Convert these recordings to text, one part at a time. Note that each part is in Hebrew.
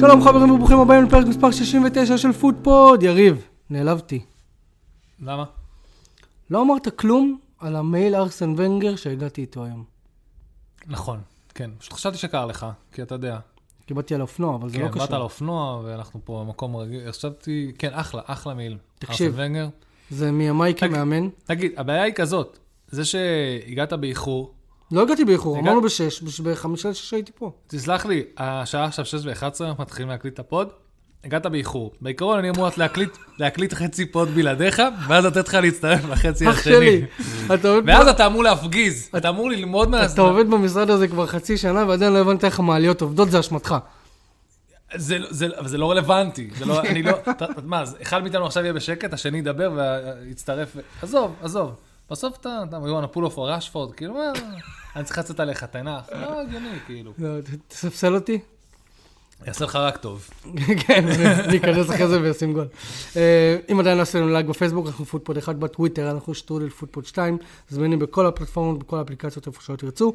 שלום חברים וברוכים הבאים לפרק מספר 69 של פוד פוד יריב, נעלבתי. למה? לא אמרת כלום על המייל ארסן ונגר שהגעתי איתו היום. נכון, כן. פשוט חשבתי שקר לך, כי אתה יודע. כי באתי על האופנוע, אבל זה לא קשור. כן, באת על האופנוע ואנחנו פה במקום רגיל. חשבתי, כן, אחלה מייל. תקשיב, זה מימי כמאמן. תגיד, הבעיה היא כזאת, זה שהגעת באיחור. לא הגעתי באיחור, אמרנו ב-6, ב-5-6 הייתי פה. תסלח לי, השעה עכשיו 6:11, מתחילים להקליט את הפוד, הגעת באיחור. בעיקרון אני אמור להקליט חצי פוד בלעדיך, ואז לתת לך להצטרף לחצי השני. ואז אתה אמור להפגיז, אתה אמור ללמוד מהסנאפ. אתה עובד במשרד הזה כבר חצי שנה, ועדיין לא הבנת איך המעליות עובדות, זה אשמתך. זה לא רלוונטי. מה, אחד מאיתנו עכשיו יהיה בשקט, השני ידבר ויצטרף. עזוב. בסוף אתה אומר, הפולוף או רשפורד, כאילו, מה, אני צריך לצאת עליך, תנח, לא הגיוני, כאילו. תספסל אותי? יעשה לך רק טוב. כן, ניכנס אחרי זה וישים גול. אם עדיין עשינו לייק בפייסבוק, אנחנו פודפוד 1 בטוויטר, אנחנו שטרודל פודפוד 2, זמינים בכל הפלטפורמות, בכל האפליקציות, איפה שלא תרצו.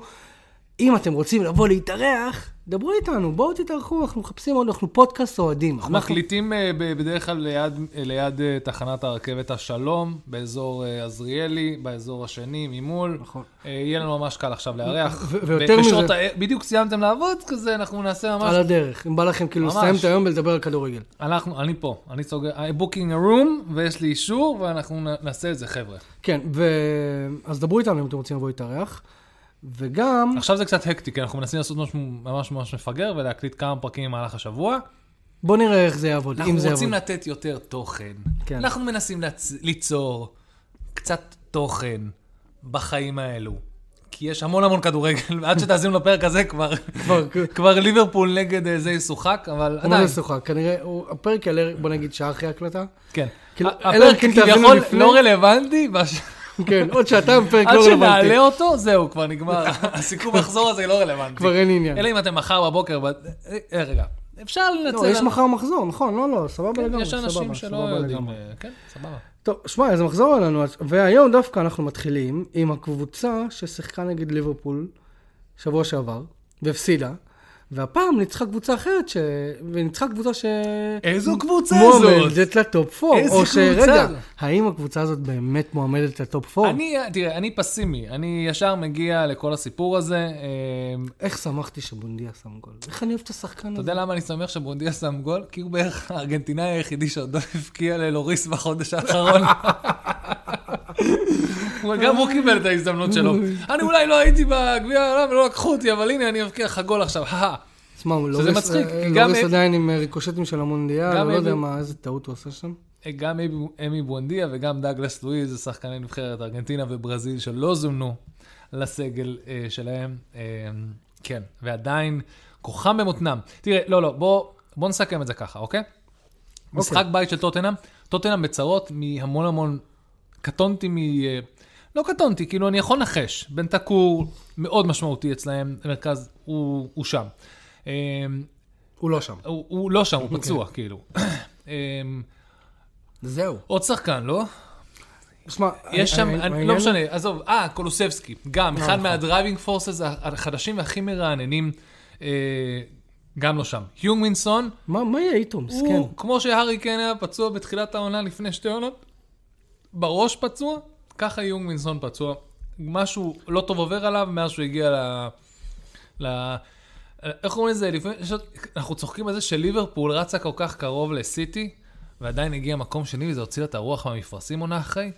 אם אתם רוצים לבוא להתארח, דברו איתנו, בואו תתארחו, אנחנו מחפשים עוד, אנחנו פודקאסט אוהדים. אנחנו מחליטים בדרך כלל ליד תחנת הרכבת השלום, באזור עזריאלי, באזור השני, ממול. נכון. יהיה לנו ממש קל עכשיו לארח. ויותר מזה. בדיוק סיימתם לעבוד, כזה אנחנו נעשה ממש... על הדרך, אם בא לכם כאילו לסיים את היום ולדבר על כדורגל. אני פה, אני סוגר, בוקינג רום, ויש לי אישור, ואנחנו נעשה את זה, חבר'ה. כן, אז דברו איתנו אם אתם רוצים לבוא להתארח. וגם... עכשיו זה קצת הקטי, כי אנחנו מנסים לעשות משהו ממש ממש מפגר, ולהקליט כמה פרקים במהלך השבוע. בוא נראה איך זה יעבוד. אנחנו רוצים לתת יותר תוכן. אנחנו מנסים ליצור קצת תוכן בחיים האלו. כי יש המון כדורגל, עד שתעזים לפרק הזה כבר ליברפול נגד זה ישוחק, אבל עדיין. מה זה ישוחק? כנראה, הפרק יעלה, בוא נגיד, שעה אחרי הקלטה. כן. הפרק כביכול לא רלוונטי, כן, עוד שעתיים פרק לא רלוונטי. עד שנעלה אותו, זהו, כבר נגמר. הסיכום מחזור הזה לא רלוונטי. כבר אין עניין. אלא אם אתם מחר בבוקר, רגע, אפשר לנצל... לא, יש מחר מחזור, נכון, לא, סבבה לגמרי. יש אנשים שלא יודעים, כן, סבבה. טוב, שמע, אז מחזור עלינו, והיום דווקא אנחנו מתחילים עם הקבוצה ששיחקה נגד ליברפול שבוע שעבר, והפסידה, והפעם ניצחה קבוצה אחרת, וניצחה קבוצה ש... איזו קבוצה הזאת? מועמדת לטופ 4. איזו קבוצה הזאת? האם הקבוצה הזאת באמת מועמדת לטופ 4? תראה, אני פסימי. אני ישר מגיע לכל הסיפור הזה. איך שמחתי שבונדיה שם גול? איך אני אוהב את השחקן הזה? אתה יודע למה אני שמח שבונדיה שם גול? כי הוא בערך הארגנטינאי היחידי שעוד לא הפקיע ללוריס בחודש האחרון. גם הוא קיבל את ההזדמנות שלו. אני אולי לא הייתי בגביע, לא לקחו אותי, אבל הנה אני אבקיע הגול עכשיו. תשמע, לוריס עדיין עם ריקושטים של המונדיאל, לא יודע מה, איזה טעות הוא עושה שם. גם אמי בואנדיה וגם דאגלס לואיז, זה שחקני נבחרת ארגנטינה וברזיל שלא זומנו לסגל שלהם. כן, ועדיין כוחם במותנם. תראה, לא, בוא נסכם את זה ככה, אוקיי? משחק בית של טוטנהאם. טוטנהאם בצרות מהמון המון קטונתי לא קטונתי, כאילו אני יכול נחש. בן תקור מאוד משמעותי אצלהם, המרכז הוא שם. הוא לא שם. הוא לא שם, הוא פצוע, כאילו. זהו. עוד שחקן, לא? תשמע, יש שם, לא משנה, עזוב, קולוסבסקי, גם, אחד מהדרייבינג פורסס החדשים והכי מרעננים, גם לא שם. יונג מינסון. מה יהיה איתו? מסכן. כמו שהרי קיין היה פצוע בתחילת העונה לפני 2 עונות, בראש פצוע, ככה יונג מינסון פצוע. משהו לא טוב עובר עליו מאז שהוא הגיע איך אומרים לזה? אנחנו צוחקים על זה שליברפול רצה כל כך קרוב לסיטי, ועדיין הגיע מקום שני, וזה הוציא לה את הרוח מהמפרשים עונה אחרי.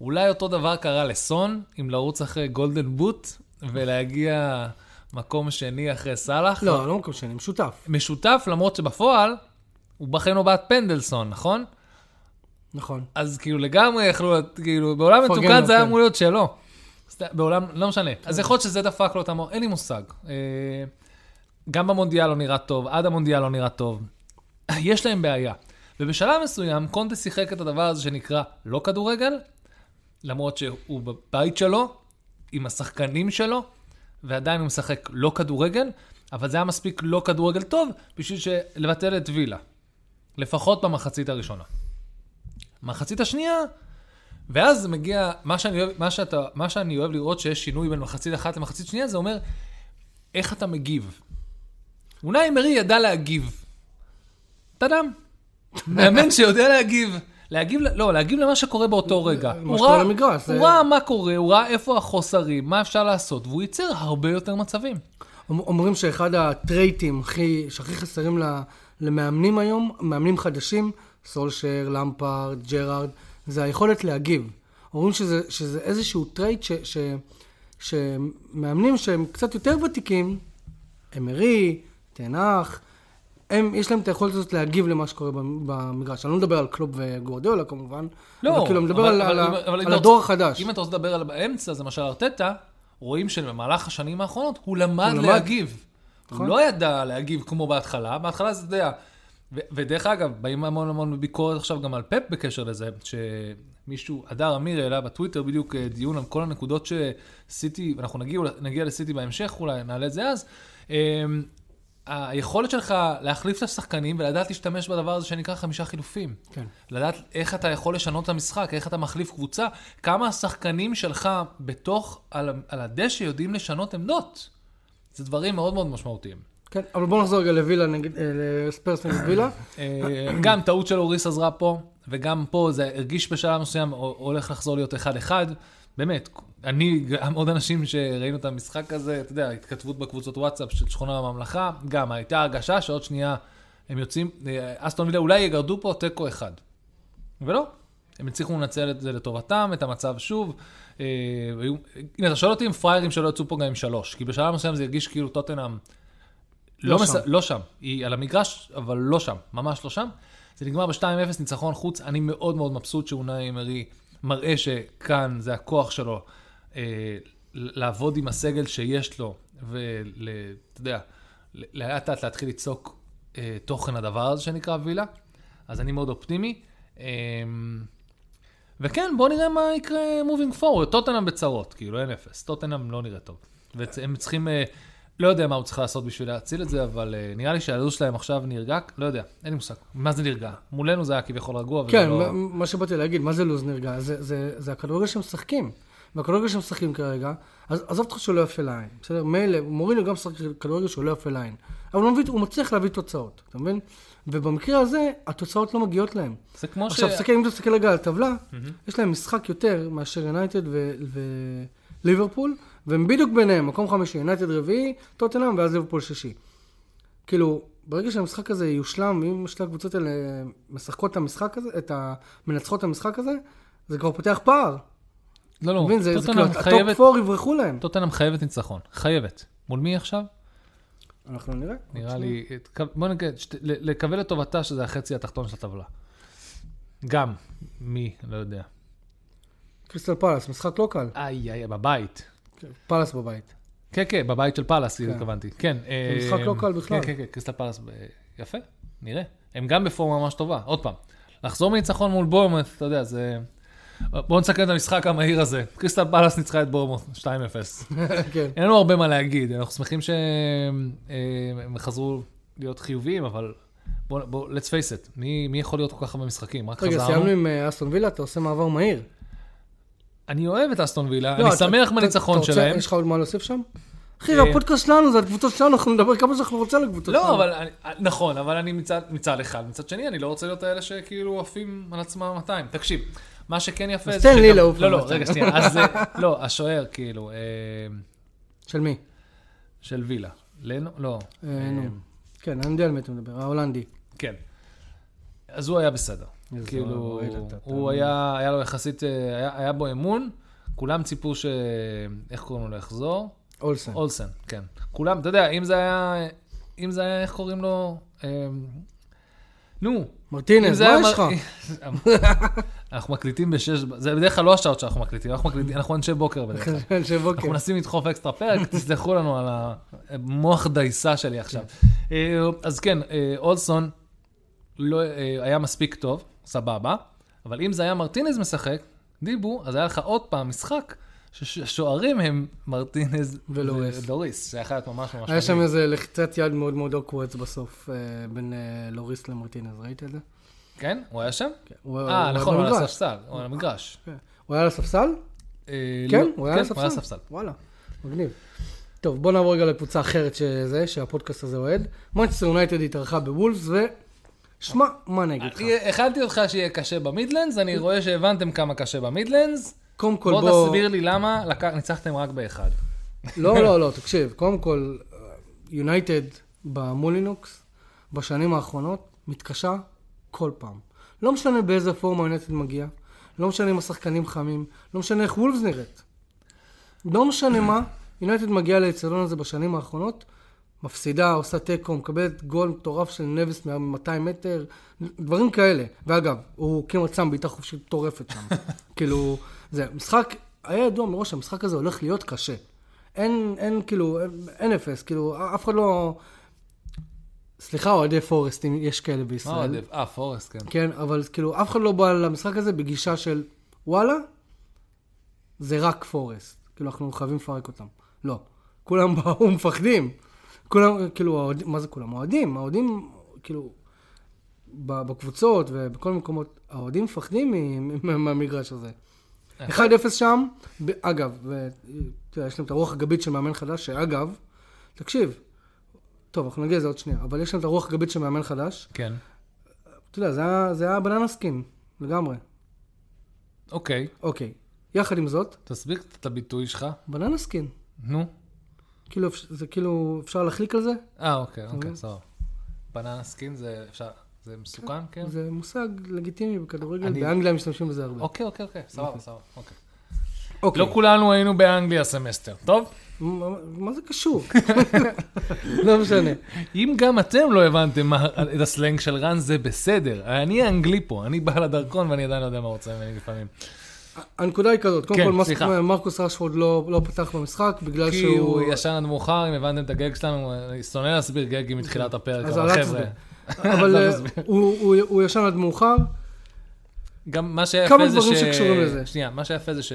אולי אותו דבר קרה לסון, אם לרוץ אחרי גולדן בוט, ולהגיע מקום שני אחרי סלאח. לא מקום שני, משותף. משותף, למרות שבפועל הוא בחרנו בעד פנדלסון, נכון? נכון. אז כאילו לגמרי יכלו, כאילו, בעולם מתוקן זה היה אמור להיות שלא. בעולם, לא משנה. אז יכול להיות שזה דפק לו את המון, אין לי מושג. גם במונדיאל לא נראה טוב, עד המונדיאל לא נראה טוב. יש להם בעיה. ובשלב מסוים, קונטה שיחק את הדבר הזה שנקרא לא כדורגל, למרות שהוא בבית שלו, עם השחקנים שלו, ועדיין הוא משחק לא כדורגל, אבל זה היה מספיק לא כדורגל טוב, בשביל לבטל את וילה. לפחות במחצית הראשונה. מחצית השנייה, ואז מגיע, מה שאני אוהב לראות שיש שינוי בין מחצית אחת למחצית שנייה, זה אומר, איך אתה מגיב? אונאי אמרי ידע להגיב. תדם. מאמן שיודע להגיב. להגיב למה שקורה באותו רגע. הוא ראה מה קורה, הוא ראה איפה החוסרים, מה אפשר לעשות, והוא ייצר הרבה יותר מצבים. אומרים שאחד הטרייטים שהכי חסרים למאמנים היום, מאמנים חדשים, סולשר, למפארד, ג'רארד, זה היכולת להגיב. אומרים שזה איזשהו טרייט שמאמנים שהם קצת יותר ותיקים, אמרי, תנח, יש להם את היכולת הזאת להגיב למה שקורה במגרש. אני לא מדבר על קלופ וגוארדיולה כמובן, אבל מדבר על הדור החדש. אם אתה רוצה לדבר על באמצע, זה משל ארטטה, רואים שבמהלך השנים האחרונות הוא למד להגיב. הוא לא ידע להגיב כמו בהתחלה, בהתחלה זה יודע. ודרך אגב, באים המון המון ביקורת עכשיו גם על פאפ בקשר לזה, שמישהו, אדר אמיר העלה בטוויטר בדיוק דיון על כל הנקודות שסיטי, אנחנו נגיע לסיטי בהמשך, אולי נעלה את זה אז, היכולת שלך להחליף את השחקנים ולדעת להשתמש בדבר הזה שנקרא 5 חילופים. כן. לדעת איך אתה יכול לשנות את המשחק, איך אתה מחליף קבוצה, כמה השחקנים שלך בתוך, על הדשא יודעים לשנות עמדות. זה דברים מאוד מאוד משמעותיים. כן, אבל בוא נחזור רגע לוילה, לספרס נגד וילה. גם טעות של אוריס עזרה פה, וגם פה זה הרגיש בשלב מסוים, הולך לחזור להיות 1-1. באמת, אני, גם עוד אנשים שראינו את המשחק הזה, אתה יודע, התכתבות בקבוצות וואטסאפ של שכונה הממלכה, גם הייתה הרגשה שעוד שנייה הם יוצאים, אסטון וילה אולי יגרדו פה טקו 1. ולא, הם הצליחו לנצל את זה לטובתם, את המצב שוב. הנה, אתה שואל אותי עם פריירים שלא יצאו פה גם עם 3, כי בשלב מסוים זה הרגיש כאילו טוטנהאם לא שם, היא על המגרש, אבל לא שם, ממש לא שם. זה נגמר ב-2-0 ניצחון חוץ, אני מאוד מאוד מבסוט שאונאי אמרי מראה שכאן זה הכוח שלו לעבוד עם הסגל שיש לו, ואתה יודע, לאט לאט להתחיל לצוק תוכן הדבר הזה שנקרא וילה, אז אני מאוד אופטימי. וכן, בואו נראה מה יקרה moving forward, טוטנהאם בצרות, כאילו אין אפס, טוטנהאם לא נראה טוב, והם צריכים... לא יודע מה הוא צריך לעשות בשביל להציל את זה, אבל נראה לי שהעדות שלהם עכשיו נרגע, לא יודע, אין לי מושג. מה זה נרגע? מולנו זה היה כביכול רגוע. כן, לא... מה שבאתי להגיד, מה זה לוז נרגע? זה הכדורגל שהם משחקים. והכדורגל שהם משחקים כרגע, אז עזוב אותך שהוא לא יפה לעין. בסדר? מילא, מורינו גם משחק כדורגל שהוא לא יפה לעין. אבל הוא מצליח להביא תוצאות, אתה מבין? ובמקרה הזה, התוצאות לא מגיעות להם. זה כמו עכשיו, אם אתה תסתכל רגע על הטבלה, יש להם משחק יותר מאשר יונייטד וליברפול. והם בדיוק ביניהם, מקום 5, יונייטד רביעי, טוטנהאם ואז ליברפול 6. כאילו, ברגע שהמשחק הזה יושלם, אם שתי הקבוצות האלה משחקות את המשחק הזה, מנצחות את המשחק הזה, זה כבר פותח פער. לא, הטופ 4 יברחו להם. טוטנהאם חייבת ניצחון, חייבת. מול מי עכשיו? אנחנו נראה. נראה לי, בוא נגיד, לקבל לטובתה שזה החצי התחתון של הטבלה. גם, מי, לא יודע. קריסטל פלאס, משחק לא קל. בבית. פלאס בבית. כן, בבית של פלאס, התכוונתי. כן. משחק לא קל בכלל. כן, קריסטל פלאס יפה, נראה. הם גם בפורמה ממש טובה. עוד פעם, לחזור מניצחון מול בורמוט, אתה יודע, זה... בואו נסכם את המשחק המהיר הזה. קריסטל פלאס ניצחה את בורמוט 2-0. כן. אין לנו הרבה מה להגיד. אנחנו שמחים שהם חזרו להיות חיוביים, אבל... בואו, let's face it. מי יכול להיות כל כך הרבה משחקים? רק חזרנו. רגע, סיימנו עם אסטון וילה, אתה עושה מעבר מהיר. אני אוהב את אסטון וילה, אני שמח מהניצחון שלהם. יש לך עוד מה להוסיף שם? אחי, הפודקאסט שלנו, זה הקבוצות שלנו, אנחנו נדבר כמה שאנחנו רוצים על הקבוצות שלנו. לא, נכון, אבל אני מצד אחד, מצד שני, אני לא רוצה להיות האלה שכאילו עפים על עצמם 200. תקשיב, מה שכן יפה... אז תן לי לעוף. לא, רגע, שנייה, אז לא, השוער כאילו... של מי? של וילה. לא. כן, אני יודע על מי אתה מדבר, ההולנדי. כן. אז הוא היה בסדר. כאילו, הוא היה לו יחסית, היה בו אמון, כולם ציפו ש... איך קוראים לו לחזור? אולסן, כן. כולם, אתה יודע, אם זה היה, איך קוראים לו? נו. מרטינז, מה יש לך? אנחנו מקליטים ב6, זה בדרך כלל לא השעות שאנחנו מקליטים, אנחנו אנשי בוקר בדרך כלל. אנשי בוקר. אנחנו מנסים לדחוף אקסטרה פרק, תסלחו לנו על המוח דייסה שלי עכשיו. אז כן, אולסון, לא, היה מספיק טוב, סבבה, אבל אם זה היה מרטינז משחק, דיבו, אז היה לך עוד פעם משחק, ששוערים הם מרטינז ולוריס, שהיה חיית ממש ממש... היה שם איזה לחיצת יד מאוד מאוד אוקוואץ בסוף, בין לוריס למרטינז, ראית את זה? כן? הוא היה שם? נכון, הוא היה לספסל, הוא היה למגרש. הוא היה לספסל? כן, הוא היה לספסל. וואלה, מגניב. טוב, בוא נעבור רגע לקבוצה אחרת שהפודקאסט הזה אוהד. מנצ'סטר יונייטד התארחה בוולפס ו... שמע, מה אני אגיד לך? הכנתי אותך שיהיה קשה במידלנדס, אני רואה שהבנתם כמה קשה במידלנדס. קודם כל בוא תסביר לי למה ניצחתם רק באחד. לא, לא, לא, תקשיב. קודם כל, יונייטד במולינוקס, בשנים האחרונות, מתקשה כל פעם. לא משנה באיזה פורמה יונייטד מגיע, לא משנה אם השחקנים חמים, לא משנה איך וולפס נראית. לא משנה מה, יונייטד מגיע ליצרון הזה בשנים האחרונות, מפסידה, עושה טקו, מקבלת גול מטורף של נבס מ-200 מטר, דברים כאלה. ואגב, הוא כמעט שם בעיטה חופשית טורפת שם. כאילו, זה משחק, היה ידוע מראש, המשחק הזה הולך להיות קשה. אין כאילו, אין אפס, כאילו, אף אחד לא... סליחה, אוהדי פורסט, אם יש כאלה בישראל. פורסט, כן. כן, אבל כאילו, אף אחד לא בא למשחק הזה בגישה של, וואלה, זה רק פורסט. כאילו, אנחנו חייבים לפרק אותם. לא. כולם באו מפחדים. כולם, כאילו, מה זה כולם? האוהדים. האוהדים, כאילו, בקבוצות ובכל מקומות, האוהדים מפחדים מהמגרש הזה. 1-0 שם, אגב, יש להם את הרוח הגבית של מאמן חדש, שאגב, תקשיב, טוב, אנחנו נגיע לזה עוד שנייה, אבל יש להם את הרוח הגבית של מאמן חדש. כן. אתה יודע, זה היה בננה סקין, לגמרי. אוקיי. אוקיי. יחד עם זאת. תסביר את הביטוי שלך. בננה סקין. נו. כאילו, זה כאילו, אפשר להחליק על זה? אוקיי, אוקיי, סבבה. בננה סקין זה אפשר, זה מסוכן, כן? זה מושג לגיטימי בכדורגל, באנגליה משתמשים בזה הרבה. אוקיי, אוקיי, אוקיי, סבבה, סבבה, אוקיי. לא כולנו היינו באנגליה סמסטר, טוב? מה זה קשור? לא משנה. אם גם אתם לא הבנתם את הסלנג של רן, זה בסדר. אני אנגלי פה, אני בא לדרכון ואני עדיין לא יודע מה רוצה ממני לפעמים. הנקודה היא כזאת, קודם כל מרקוס רשפורד לא פתח במשחק בגלל שהוא... כי הוא ישן עד מאוחר, אם הבנתם את הגג שלנו, אני שונא להסביר גגים מתחילת הפרק, אבל חבר'ה. אבל הוא ישן עד מאוחר. גם מה שיפה זה ש... שנייה, מה שיפה זה ש...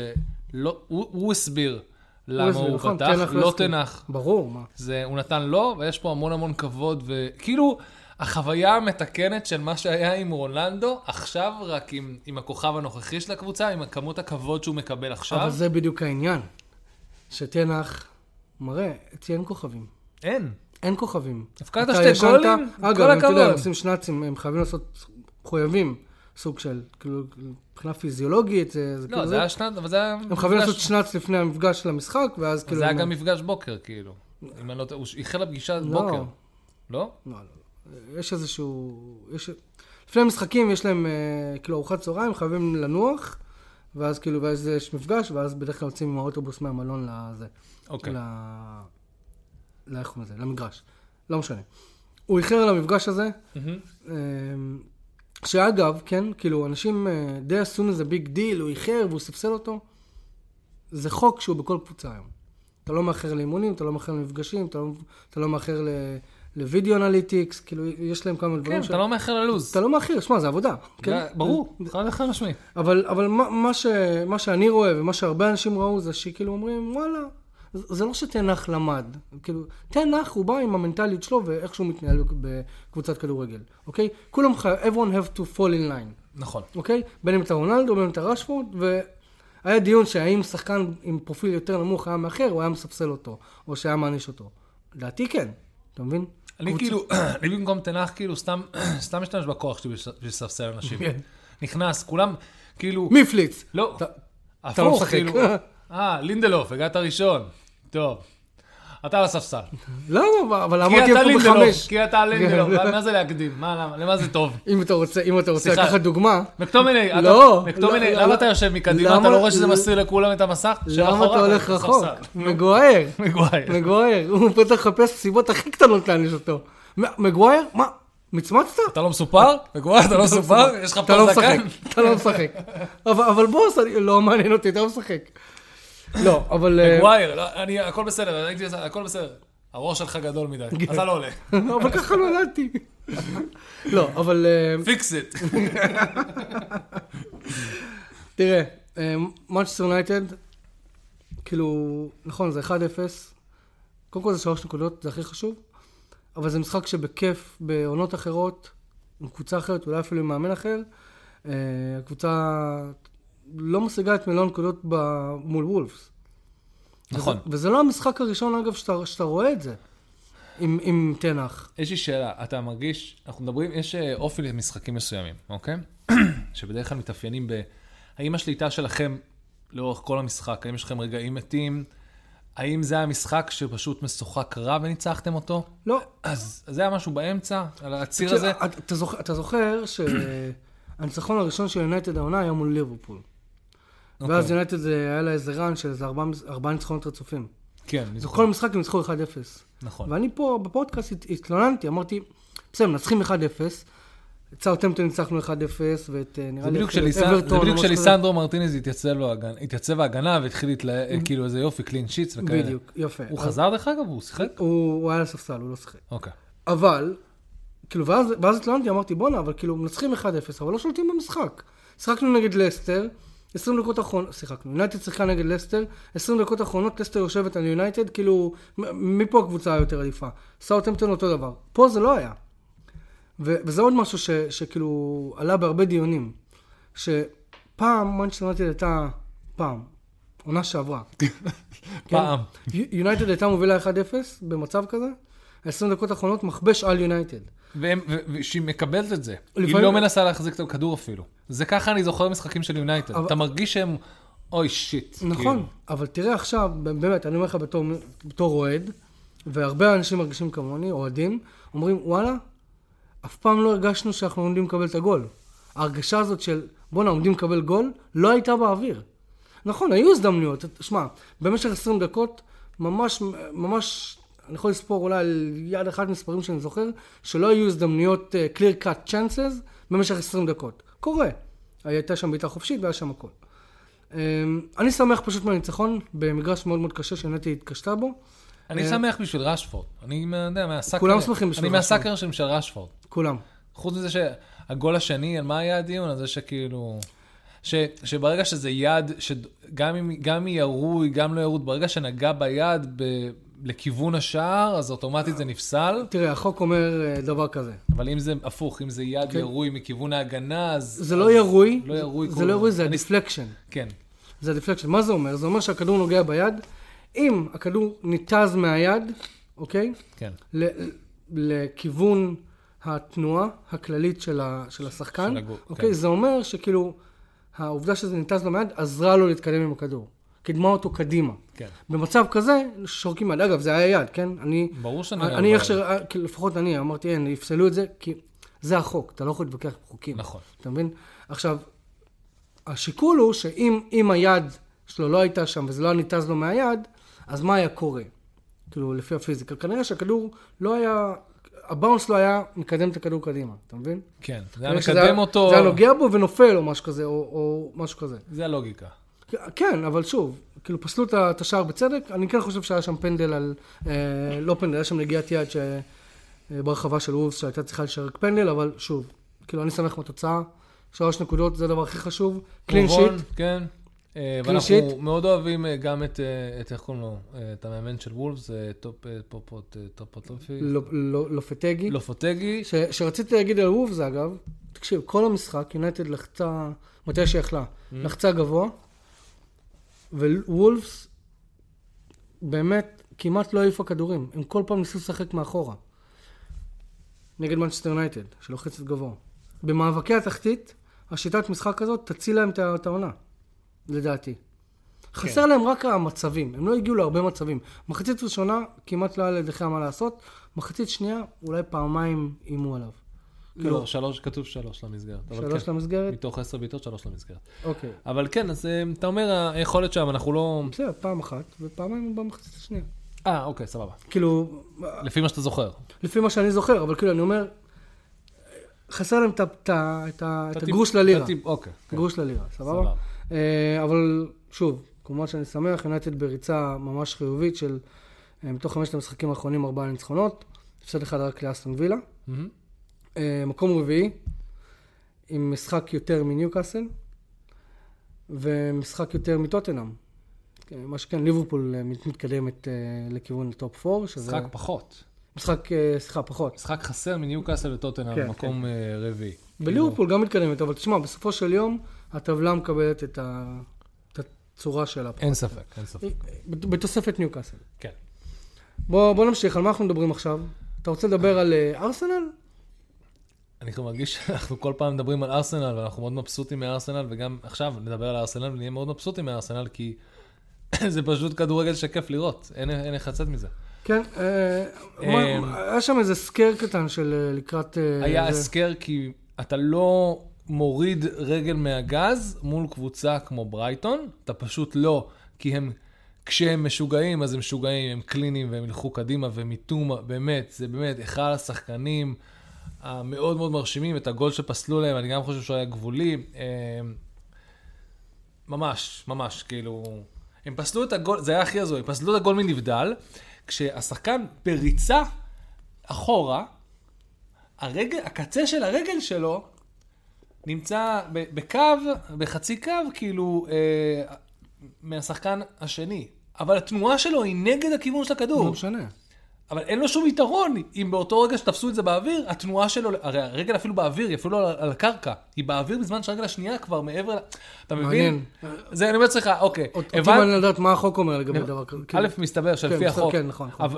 הוא הסביר למה הוא פתח, לא תנח. ברור, מה? הוא נתן לו, ויש פה המון המון כבוד, וכאילו החוויה המתקנת של מה שהיה עם רונלדו, עכשיו רק עם הכוכב הנוכחי של הקבוצה, עם כמות הכבוד שהוא מקבל עכשיו. אבל זה בדיוק העניין, שתנח מראה, אין כוכבים. אין כוכבים. הפקעת שתי גולים, כל הכבוד. אגב, אתה יודע, עושים שנצים, הם חייבים לעשות חויבים. סוג של, כאילו, מבחינה פיזיולוגית, זה כאילו... לא, זה היה שנת, אבל זה היה... הם חייבים לעשות שנץ לפני המפגש של המשחק, ואז כאילו... זה היה גם מפגש בוקר, כאילו. אם אני לא... הוא החל הפגישה בוקר. לא? לא, לא. יש איזשהו... לפני המשחקים יש להם, כאילו, ארוחת צהריים, חייבים לנוח, ואז כאילו, ואז יש מפגש, ואז בדרך כלל יוצאים עם האוטובוס מהמלון לזה. אוקיי. לאיך הוא מזה, למגרש. לא משנה. הוא החל למפגש הזה, שאגב, כן, כאילו, אנשים די עשו איזה ביג דיל, הוא איחר והוא ספסל אותו. זה חוק שהוא בכל קבוצה היום. אתה לא מאחר לאימונים, אתה לא מאחר למפגשים, אתה לא מאחר לוידאו אנליטיקס, כאילו, יש להם כמה דברים. כן, אתה לא מאחר ללוז. אתה לא מאחר, שמע, זה עבודה. ברור, חד וחלק. אבל מה שאני רואה ומה שהרבה אנשים ראו זה שכאילו אומרים, וואלה, זה לא שתנח למד, כאילו, תנח הוא בא עם המנטליות שלו ואיך שהוא מתנהל בקבוצת כדורגל, אוקיי? כולם everyone have to fall in line. נכון. אוקיי? בין אם אתה רונלדו, בין אם אתה רשפורד, והיה דיון שהאם שחקן עם פרופיל יותר נמוך היה מאחר, או היה מספסל אותו, או שהיה מעניש אותו. דעתי כן, אתה מבין? אני כאילו, אני במקום תנח, כאילו, סתם משתמש בכוח שלי לספסל אנשים. נכנס, כולם, כאילו... מפליץ. לא, הפוך, כאילו... לינדלוף, הגעת הראשון. טוב, אתה על הספסל. למה? אבל אמרתי פה בחמש. כי אתה לינדלוף, מה זה להקדים? למה זה טוב? אם אתה רוצה לקחת דוגמה. מקטומני, למה אתה יושב מקדימה? אתה לא רואה שזה מסיר לכולם את המסך? למה אתה הולך רחוק? מגוייר. מגוייר. הוא פתח לחפש סיבות הכי קטנות להניש אותו. מגוייר? מה? מצמצת? אתה לא מסופר? מגוייר, אתה לא מסופר? יש לך פה זקן? אתה לא משחק. אבל בוס, לא מעניין אותי, אתה משחק. לא, אבל... מגווייר, הכל בסדר, הכל בסדר. הראש שלך גדול מדי, אתה לא עולה. אבל ככה לא עליתי. לא, אבל... פיקס את. תראה, Manchester United, כאילו, נכון, זה 1-0. קודם כל זה 3 נקודות, זה הכי חשוב. אבל זה משחק שבכיף, בעונות אחרות, עם קבוצה אחרת, אולי אפילו עם מאמן אחר, הקבוצה... לא משיגה את מיליון נקודות מול וולפס. נכון. וזה לא המשחק הראשון, אגב, שאתה רואה את זה. עם תנח. יש לי שאלה, אתה מרגיש, אנחנו מדברים, יש אופי למשחקים מסוימים, אוקיי? שבדרך כלל מתאפיינים האם השליטה שלכם לאורך כל המשחק, האם יש לכם רגעים מתים, האם זה המשחק שפשוט משוחק רע וניצחתם אותו? לא. אז זה היה משהו באמצע, על הציר הזה? אתה זוכר שהניצחון הראשון של יונייטד העונה היה מול ליברפול. ואז יונייטד היה לה איזה רן של איזה 4 ניצחונות רצופים. כן. כל משחק הם ניצחו 1-0. נכון. ואני פה בפודקאסט התלוננתי, אמרתי, בסדר, מנצחים 1-0, צארטמפטון ניצחנו 1-0, ואת נראה לי... זה בדיוק שליסנדרו מרטינז התייצב ההגנה, והתחיל כאילו איזה יופי, קלין שיטס וכאלה. בדיוק, יופי. הוא חזר דרך אגב, הוא שיחק? הוא היה לספסל, הוא לא שיחק. אוקיי. אבל, כאילו, ואז התלוננתי, אמרתי, בונה, אבל כאילו, מנצחים 1-0, אבל לא שולטים במשחק. שיחקנו נגד לסטר, 20 דקות אחרונות, שיחקנו, יונייטד שיחקה נגד לסטר, 20 דקות אחרונות, לסטר יושבת על יונייטד, כאילו, מפה הקבוצה היותר עדיפה. סאות'המפטון אותו דבר. פה זה לא היה. וזה עוד משהו שכאילו עלה בהרבה דיונים, שפעם, מנצ'סטר יונייטד הייתה, פעם, עונה שעברה. פעם. יונייטד הייתה מובילה 1-0 במצב כזה, 20 דקות אחרונות מחבש על יונייטד. ושהיא מקבלת את זה, היא לא מנסה להחזיק את הכדור אפילו. זה ככה אני זוכר משחקים של יונייטד. אתה מרגיש שהם, אוי שיט. נכון, אבל תראה עכשיו, באמת, אני אומר לך בתור אוהד, והרבה אנשים מרגישים כמוני, אוהדים, אומרים, וואלה, אף פעם לא הרגשנו שאנחנו עומדים לקבל את הגול. ההרגשה הזאת של, בואו נעומדים לקבל גול, לא הייתה באוויר. נכון, היו הזדמנויות. שמע, במשך 20 דקות, ממש, אני יכול לספור אולי על יד אחד מספרים שאני זוכר, שלא היו הזדמנויות clear cut chances במשך 20 דקות. קורה. הייתה שם ביתה חופשית והיה שם הכל. אני שמח פשוט מהניצחון, במגרש מאוד מאוד קשה שנתי התקשתה בו. אני שמח בשביל רשפורד. אני מהסקר של רשפורד. כולם. חוץ מזה שהגול השני, על מה היה הדיון? על זה שכאילו... שברגע שזה יד, שגם ירוי, גם לא ירוי, ברגע שנגע ביד לכיוון השער, אז אוטומטית זה נפסל. תראה, החוק אומר דבר כזה. אבל אם זה הפוך, אם זה יד ירוי מכיוון ההגנה, אז... זה לא ירוי, זה הדיפלקשן. כן. זה הדיפלקשן. מה זה אומר? זה אומר שהכדור נוגע ביד, אם הכדור ניתז מהיד, אוקיי? כן. לכיוון התנועה הכללית של השחקן, אוקיי? זה אומר שכאילו, העובדה שזה ניתז לו מהיד עזרה לו להתקדם עם הכדור. קדמה אותו קדימה. כן. במצב כזה, שורקים מהיד. אגב, זה היה יד, כן? ברור שאני... לפחות אני אמרתי, אין, יפסלו את זה, כי זה החוק. אתה לא יכול להתווכח בחוקים. נכון. אתה מבין? עכשיו, השיקול הוא שאם היד שלו לא הייתה שם וזה לא ניתז לו מהיד, אז מה היה קורה? כאילו, לפי הפיזיקה. כנראה שהכדור לא היה... הבאונס לא היה מקדם את הכדור קדימה, אתה מבין? כן, זה היה מקדם אותו... זה היה נוגע בו ונופל או משהו כזה, או משהו כזה. זה הלוגיקה. כן, אבל שוב, כאילו פסלו את השער בצדק, אני כן חושב שהיה שם פנדל על... לא פנדל, היה שם נגיעת יד ברחבה של וולפס שהייתה צריכה לשרק פנדל, אבל שוב, כאילו אני שמח מהתוצאה, 3 נקודות, זה הדבר הכי חשוב. קלין שיט. כן. ואנחנו מאוד אוהבים גם את איך קוראים לו, את המאמן של וולפס, לופטגי. שרציתי להגיד על וולפס, אגב, תקשיב, כל המשחק, יונייטד לחצה, מתי שיכלה, לחצה גבוה, ווולפס באמת כמעט לא העיפה כדורים, הם כל פעם ניסו לשחק מאחורה, נגד מנצ'סטר יונייטד, שלוחצת גבוה. במאבקי התחתית, השיטת משחק הזאת תציל להם את העונה. לדעתי. חסר להם רק המצבים, הם לא הגיעו להרבה מצבים. מחצית ראשונה, כמעט לא היה לדחם מה לעשות, מחצית שנייה, אולי פעמיים אימו עליו. לא, 3, כתוב 3 למסגרת. 3 למסגרת? מתוך 10 ביתות, 3 למסגרת. אוקיי. אבל כן, אז אתה אומר, היכולת שם, אנחנו לא... בסדר, פעם אחת, ופעמיים במחצית השנייה. אוקיי, סבבה. כאילו... לפי מה שאתה זוכר. לפי מה שאני זוכר, אבל כאילו אני אומר, חסר להם את הגרוש ללירה. אוקיי. גרוש ללירה, סבבה? אבל שוב, כמובן שאני שמח, יונייטד בריצה ממש חיובית של מתוך 5 המשחקים האחרונים 4 ניצחונות, הפסד 1 רק לאסטון וילה, מקום רביעי, עם משחק יותר מניוקאסל, ומשחק יותר מטוטנהאם. מה שכן, ליברפול מתקדמת לכיוון לטופ 4. משחק פחות. פחות. משחק חסר מניוקאסל לטוטנהאם, מקום רביעי. בליברפול גם מתקדמת, אבל תשמע, בסופו של יום, הטבלה מקבלת את הצורה שלה. אין ספק, אין ספק. בתוספת ניוקאסל. כן. בוא נמשיך, על מה אנחנו מדברים עכשיו? אתה רוצה לדבר על ארסנל? אני מרגיש שאנחנו כל פעם מדברים על ארסנל, ואנחנו מאוד מבסוטים מארסנל, וגם עכשיו נדבר על ארסנל ונהיה מאוד מבסוטים מארסנל, כי זה פשוט כדורגל שכיף לראות, אין איך לצאת מזה. כן, היה שם איזה סקר קטן של לקראת... היה סקר כי אתה לא מוריד רגל מהגז מול קבוצה כמו ברייטון, אתה פשוט לא, כי הם... כשהם משוגעים, אז הם משוגעים, הם קליניים, והם הלכו קדימה, ומיתום, באמת, זה באמת, אחד השחקנים המאוד מאוד מרשימים, את הגול שפסלו להם, אני גם חושב שהוא היה גבולי, ממש, ממש, כאילו, הם פסלו את הגול, זה היה הכי הזוי, הם פסלו את הגול מנבדל, כשהשחקן בריצה אחורה, הקצה של הרגל שלו, נמצא בקו, בחצי קו, כאילו, מהשחקן השני, אבל התנועה שלו היא נגד הכיוון של הכדור. לא משנה. אבל אין לו שום יתרון, אם באותו רגע שתפסו את זה באוויר, התנועה שלו, הרי הרגל אפילו באוויר, היא אפילו לא על הקרקע, היא באוויר בזמן שהרגל השנייה כבר מעבר, אתה מבין? זה אני אומר לך, אוקיי. אותי מעניין לדעת מה החוק אומר לגבי דבר כזה. א', מסתבר שלפי החוק,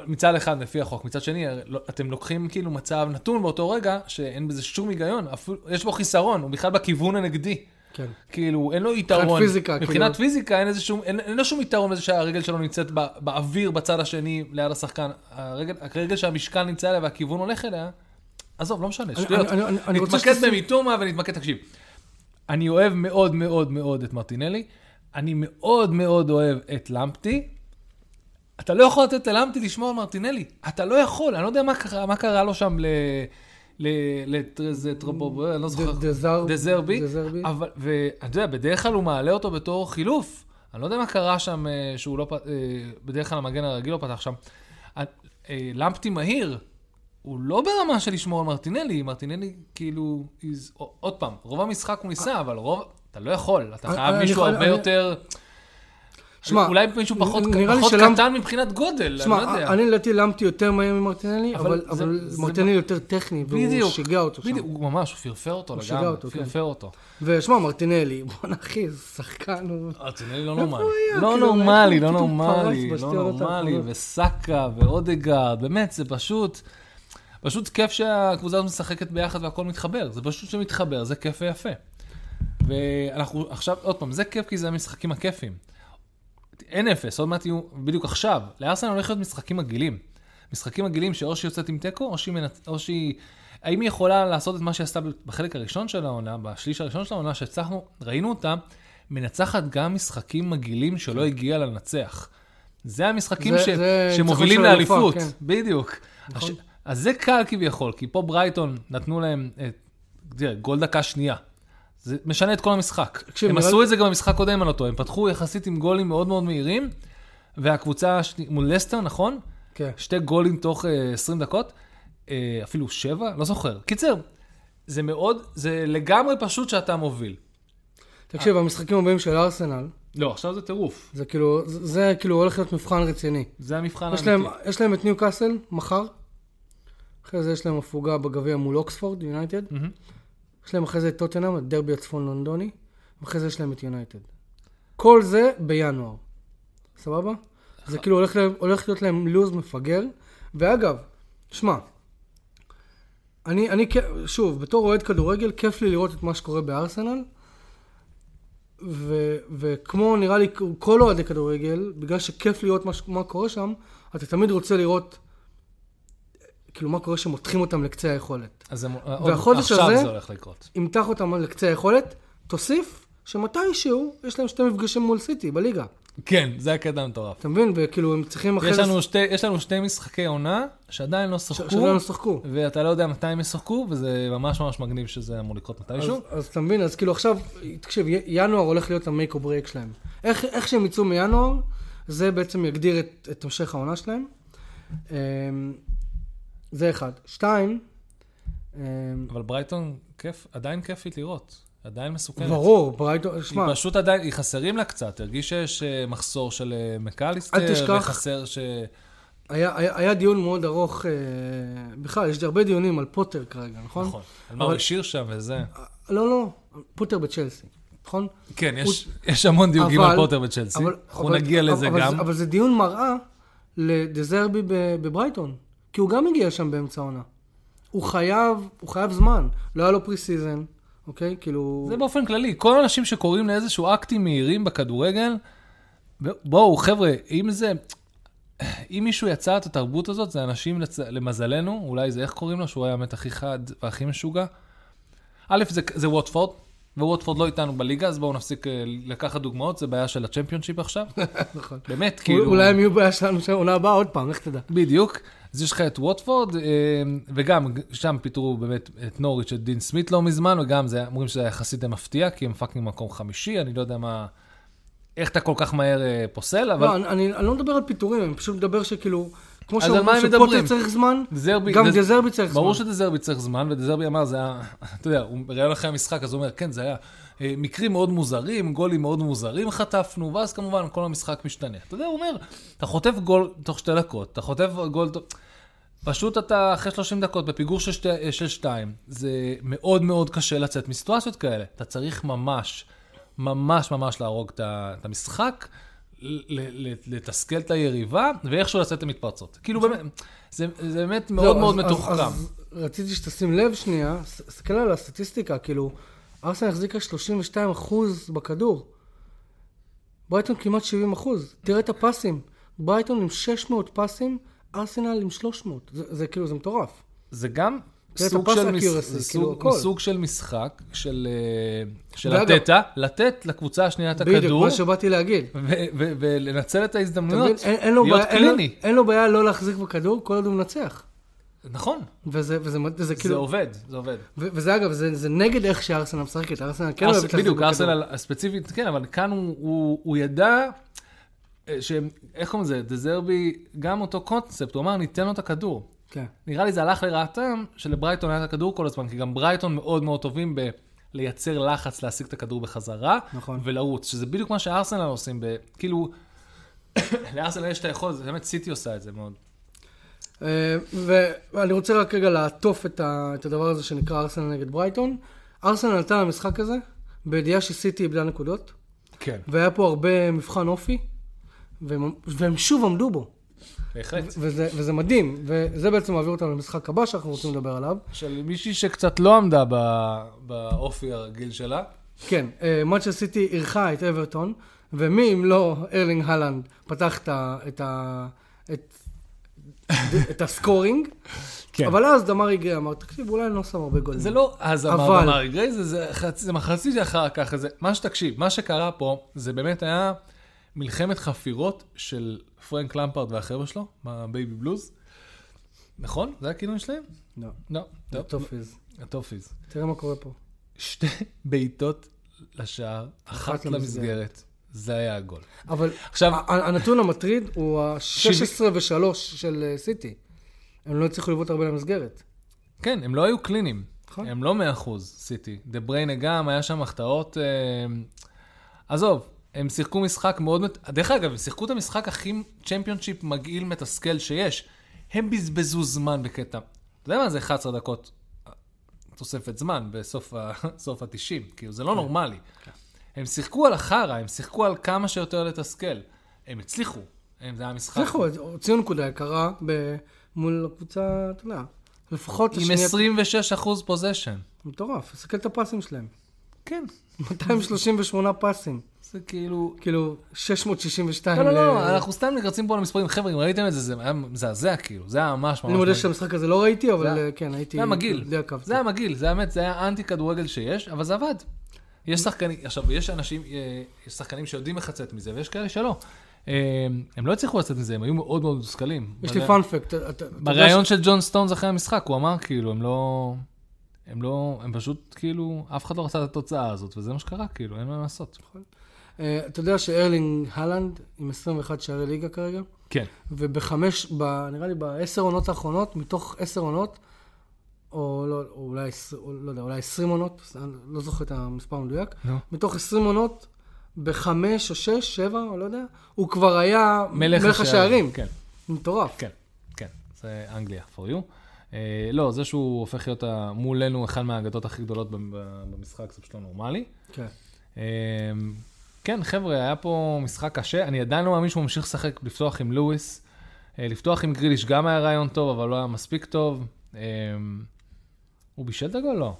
מצד אחד לפי החוק, מצד שני, אתם לוקחים כאילו מצב נתון באותו רגע, שאין בזה שום היגיון, יש בו חיסרון, הוא בכלל בכיוון הנגדי. כן. כאילו, אין לו יתרון. פיזיקה, מבחינת כאילו... פיזיקה, אין לו שום יתרון לזה שהרגל שלו נמצאת באוויר בצד השני ליד השחקן. הרגל שהמשקל נמצא אליה והכיוון הולך אליה, עזוב, לא משנה. נתמקד במיתומה ונתמקד, תקשיב. אני אוהב מאוד מאוד מאוד את מרטינלי, אני מאוד מאוד אוהב את למפטי, אתה לא יכול לתת ללמפטי לשמור על מרטינלי, אתה לא יכול, אני לא יודע מה קרה לו שם ל... אני לא זוכר, דזרבי, ואתה יודע, בדרך כלל הוא מעלה אותו בתור חילוף, אני לא יודע מה קרה שם, שהוא לא, בדרך כלל המגן הרגיל לא פתח שם, למפטי מהיר, הוא לא ברמה של לשמור על מרטינלי, מרטינלי כאילו, עוד פעם, רוב המשחק הוא ניסה, אבל רוב, אתה לא יכול, אתה חייב מישהו הרבה יותר... אולי מישהו פחות קטן מבחינת גודל, אני לא יודע. אני לדעתי למדתי יותר מהר ממרטינלי, אבל מרטינלי יותר טכני, והוא שיגע אותו שם. הוא ממש, הוא פרפר אותו לגמרי, פרפר אותו. ושמע, מרטינלי, בוא נחי, שחקן. מרטינלי לא נורמלי. לא נורמלי, לא נורמלי, לא נורמלי, וסקה ואודגרד, באמת, זה פשוט כיף שהקבוצה הזאת משחקת ביחד והכל מתחבר, זה פשוט שמתחבר, זה כיף ויפה. ואנחנו עכשיו, עוד פעם, זה כיף כי זה המשחקים הכיפים. אין אפס, עוד מעט יהיו, בדיוק עכשיו, לארסנל הולך להיות משחקים עגילים. משחקים עגילים שאו שהיא יוצאת עם טקו, או שהיא... האם היא יכולה לעשות את מה שהיא עשתה בחלק הראשון של העונה, בשליש הראשון של העונה, שהצלחנו, ראינו אותה, מנצחת גם משחקים עגילים שלא הגיעה לנצח. זה המשחקים שמובילים לאליפות. בדיוק. אז זה קל כביכול, כי פה ברייטון נתנו להם גול דקה שנייה. זה משנה את כל המשחק. הם עשו את זה גם במשחק קודם על אותו. הם פתחו יחסית עם גולים מאוד מאוד מהירים, והקבוצה מול לסטר, נכון? כן. שתי גולים תוך 20 דקות, אפילו 7, לא זוכר. קיצר, זה מאוד, זה לגמרי פשוט שאתה מוביל. תקשיב, המשחקים הבאים של ארסנל... לא, עכשיו זה טירוף. זה כאילו הולך להיות מבחן רציני. זה המבחן האמיתי. יש להם את ניוקאסל, מחר. אחרי זה יש להם הפוגה בגביע מול אוקספורד, יונייטד. יש להם אחרי זה את טוטנהאם, את דרבי הצפון לונדוני, ואחרי זה יש להם את יונייטד. כל זה בינואר. סבבה? זה כאילו הולך להיות להם לוז מפגר, ואגב, שמע, אני שוב, בתור אוהד כדורגל, כיף לי לראות את מה שקורה בארסנל, וכמו נראה לי כל אוהדי כדורגל, בגלל שכיף לראות מה קורה שם, אתה תמיד רוצה לראות כאילו מה קורה שמותחים אותם לקצה היכולת. והחודש הזה ימתח אותם לקצה היכולת, תוסיף שמתישהו יש להם שתי מפגשים מול סיטי בליגה. כן, זה הקדם טורף. אתה מבין? וכאילו הם צריכים אחרי... יש לנו שתי משחקי עונה שעדיין לא שחקו, ואתה לא יודע מתי הם ישחקו, וזה ממש ממש מגניב שזה אמור לקרות מתישהו. אז אתה מבין, אז כאילו עכשיו, תקשיב, ינואר הולך להיות המייק או ברייק שלהם. איך שהם יצאו מינואר, זה בעצם יגדיר את המשך העונה שלהם. זה אחד. שתיים. אבל ברייטון כיף, עדיין כיפית לראות. עדיין מסוכנת. ברור, ברייטון, שמע. היא פשוט עדיין, היא חסרים לה קצת. תרגיש שיש מחסור של מקליסטר, וחסר ש... היה דיון מאוד ארוך, בכלל, יש הרבה דיונים על פוטר כרגע, נכון? נכון. על מה הוא השאיר שם וזה. לא, פוטר בצ'לסי, נכון? כן, יש המון דיונים על פוטר בצ'לסי. אנחנו נגיע לזה גם. אבל זה דיון מראה לדזרבי בברייטון. כי הוא גם הגיע שם באמצע עונה. הוא חייב זמן. לא היה לו פריסיזן, אוקיי? כאילו... זה באופן כללי. כל האנשים שקוראים לאיזשהו אקטים מהירים בכדורגל, בואו, חבר'ה, אם מישהו יצא את התרבות הזאת, זה אנשים למזלנו, אולי זה איך קוראים לו, שהוא היה האמת הכי חד והכי משוגע. א', זה ווטפורד, ווטפורד לא איתנו בליגה, אז בואו נפסיק לקחת דוגמאות, זה בעיה של הצ'מפיונשיפ עכשיו. נכון. באמת, כאילו... אולי הם יהיו בעיה שלנו שעונה הבאה עוד פעם, איך תדע? בדיוק. אז יש לך את ווטפורד, וגם שם פיתרו באמת את נוריץ', את דין סמית לא מזמן, וגם זה, אומרים שזה יחסית מפתיע, כי הם פאקינג מקום חמישי, אני לא יודע מה... איך אתה כל כך מהר פוסל, אבל... לא, אני לא מדבר על פיתורים, אני פשוט מדבר שכאילו... כמו שאומרים שפוטר צריך זמן, גם דזרבי צריך זמן. ברור שדזרבי צריך זמן, ודזרבי אמר, זה היה... אתה יודע, הוא ראיון אחרי המשחק, אז הוא אומר, כן, זה היה מקרים מאוד מוזרים, גולים מאוד מוזרים חטפנו, ואז כמובן כל המשחק משתנה. אתה יודע, הוא אומר, אתה חוטף גול תוך 2 דקות, אתה חוטף גול... פשוט אתה אחרי 30 דקות בפיגור של 2. זה מאוד מאוד קשה לצאת מסיטואציות כאלה. אתה צריך ממש להרוג את המשחק, לתסכל את היריבה, ואיכשהו לצאת מתפרצות. כאילו באמת, זה באמת מאוד מאוד מתוחכם. אז רציתי שתשים לב שנייה, סתכל על הסטטיסטיקה, כאילו, ארסנל החזיקה 32% בכדור, ברייטון כמעט 70%, תראה את הפסים, ברייטון עם 600 פסים, ארסנל עם 300, זה כאילו, זה מטורף. זה גם... סוג של משחק של הטטה, לתת לקבוצה השנייה את הכדור. בדיוק, מה שבאתי להגיד. ולנצל את ההזדמנויות, להיות קליני. אין לו בעיה לא להחזיק בכדור, כל עוד הוא מנצח. נכון. וזה כאילו... זה עובד. וזה אגב, זה נגד איך שארסנל משחקת. ארסנל כן אוהב להחזיק בכדור. בדיוק, ארסנל הספציפית, כן, אבל כאן הוא ידע... איך קוראים זה? דזרבי, גם אותו קונספט, הוא אמר, ניתן לו את הכדור. כן. נראה לי זה הלך לרעתם שלברייטון היה את הכדור כל הזמן, כי גם ברייטון מאוד מאוד טובים בלייצר לחץ, להשיג את הכדור בחזרה, נכון. ולרוץ, שזה בדיוק מה שארסנל עושים, כאילו, לארסנל יש את היכולת, זה באמת סיטי עושה את זה מאוד. ואני רוצה רק רגע לעטוף את הדבר הזה שנקרא ארסנל נגד ברייטון. ארסנל נתן למשחק הזה, בידיעה שסיטי איבדה נקודות, כן. והיה פה הרבה מבחן אופי, והם שוב עמדו בו. בהחלט. וזה מדהים, וזה בעצם מעביר אותנו למשחק הבא שאנחנו רוצים לדבר עליו. של מישהי שקצת לא עמדה באופי הרגיל שלה. כן, מנצ'סטר סיטי אירחה את אברטון, ומי אם לא ארלינג הלנד פתח את הסקורינג, אבל אז דמרי גריי אמר, תקשיב, אולי אני לא שם הרבה גולים. זה לא אז אמר דמרי גריי, זה מחצית אחר כך, מה שתקשיב, מה שקרה פה, זה באמת היה... מלחמת חפירות של פרנק למפרד והחבר'ה שלו, בבייבי בלוז. נכון? זה הכינוי שלהם? לא. לא. הטופיז. הטופיז. תראה מה קורה פה. 2 בעיטות לשער, 1 למסגרת. זה היה הגול. אבל עכשיו... הנתון המטריד הוא ה-16 ו-3 של סיטי. הם לא הצליחו לבעוט הרבה למסגרת. כן, הם לא היו קליניים. הם לא 100% סיטי. דה בריינה גם, היה שם מחטאות... עזוב. הם שיחקו משחק מאוד... דרך אגב, הם שיחקו את המשחק הכי צ'מפיונשיפ מגעיל מתסכל שיש. הם בזבזו זמן בקטע. אתה יודע מה זה 11 דקות תוספת זמן בסוף ה-90? כאילו זה לא נורמלי. הם שיחקו על החרה, הם שיחקו על כמה שיותר לתסכל. הם הצליחו. זה היה משחק. הצליחו, הוציאו נקודה יקרה מול הקבוצה, אתה יודע, לפחות... עם 26% פוזיישן. מטורף, תסכל את הפסים שלהם. כן. 238 פסים. זה כאילו 662. לא, אנחנו סתם נקרצים פה על המספרים. חברים, ראיתם את זה, זה היה מזעזע כאילו, זה היה ממש ממש... אני מודה שהמשחק הזה לא ראיתי, אבל כן, הייתי... זה היה מגעיל, זה האמת, זה היה אנטי כדורגל שיש, אבל זה עבד. יש שחקנים, עכשיו, יש אנשים, יש שחקנים שיודעים איך לצאת מזה, ויש כאלה שלא. הם לא הצליחו לצאת מזה, הם היו מאוד מאוד מושכלים. יש לי פאנפקט. בראיון של ג'ון סטונס אחרי המשחק, הוא אמר כאילו, הם פשוט כאילו, אף אחד לא רצה את התוצאה הזאת, וזה מה שקרה, כאילו, אין מה לעשות. אתה יודע שארלינג הלנד עם 21 שערי ליגה כרגע? כן. נראה לי ב10 עונות האחרונות, מתוך 10 עונות, או לא יודע, אולי 20 עונות, לא זוכר את המספר המדויק, מתוך 20 עונות, ב5 או 6, 7, או לא יודע, הוא כבר היה מלך השערים. כן. מטורף. כן, זה אנגליה, for you. לא, זה שהוא הופך להיות מולנו אחד מהאגדות הכי גדולות במשחק, זה פשוט לא נורמלי. כן. כן, חבר'ה, היה פה משחק קשה. אני עדיין לא מאמין שהוא ממשיך לשחק לפתוח עם לואיס. לפתוח עם גריליש גם היה רעיון טוב, אבל לא היה מספיק טוב. הוא בישל את הגול, לא?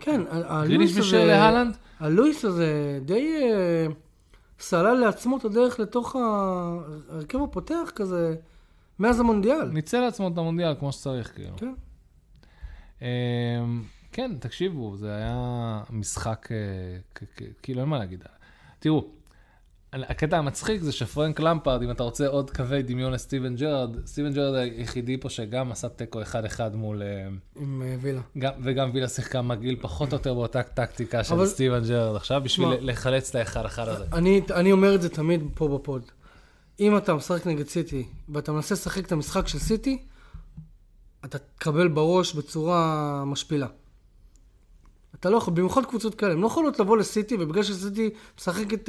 כן, גריליש בישל להלנד? הלויס הזה די סלל לעצמו את הדרך לתוך הרכב הפותח כזה, מאז המונדיאל. ניצל לעצמו את המונדיאל כמו שצריך, כאילו. כן. כן, תקשיבו, זה היה משחק, כאילו אין מה להגיד. תראו, הקטע המצחיק זה שפרנק למפרד, אם אתה רוצה עוד קווי דמיון לסטיבן ג'רארד, סטיבן ג'רארד היחידי פה שגם עשה טקו 1-1 מול... עם וילה. וגם וילה שיחקה מגעיל פחות או יותר באותה טקטיקה של סטיבן ג'רארד עכשיו, בשביל לחלץ ל1-1 הזה. אני אומר את זה תמיד פה בפוד. אם אתה משחק נגד סיטי, ואתה מנסה לשחק את המשחק של סיטי, אתה תקבל בראש בצורה משפילה. אתה לא יכול, במיוחד קבוצות כאלה, הם לא יכולות לבוא לסיטי, ובגלל שסיטי משחקת,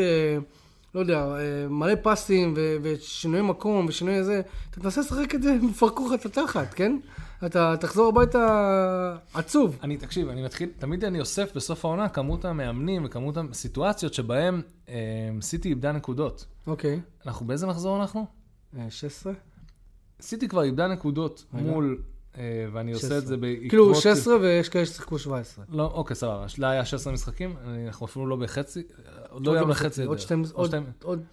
לא יודע, מלא פסים ושינוי מקום ושינוי זה, אתה תנסה לשחק את זה מפרקוחת לתחת, כן? אתה תחזור הביתה עצוב. אני, תקשיב, אני מתחיל, תמיד אני אוסף בסוף העונה כמות המאמנים וכמות הסיטואציות שבהם סיטי איבדה נקודות. אוקיי. אנחנו באיזה מחזור אנחנו? 16. סיטי כבר איבדה נקודות מול... ואני עושה את זה בעקבות... כאילו 16 ויש כאלה ששיחקו 17. לא, אוקיי, סבבה. לא היה 16 משחקים, אנחנו אפילו לא בחצי, לא היה בחצי. עוד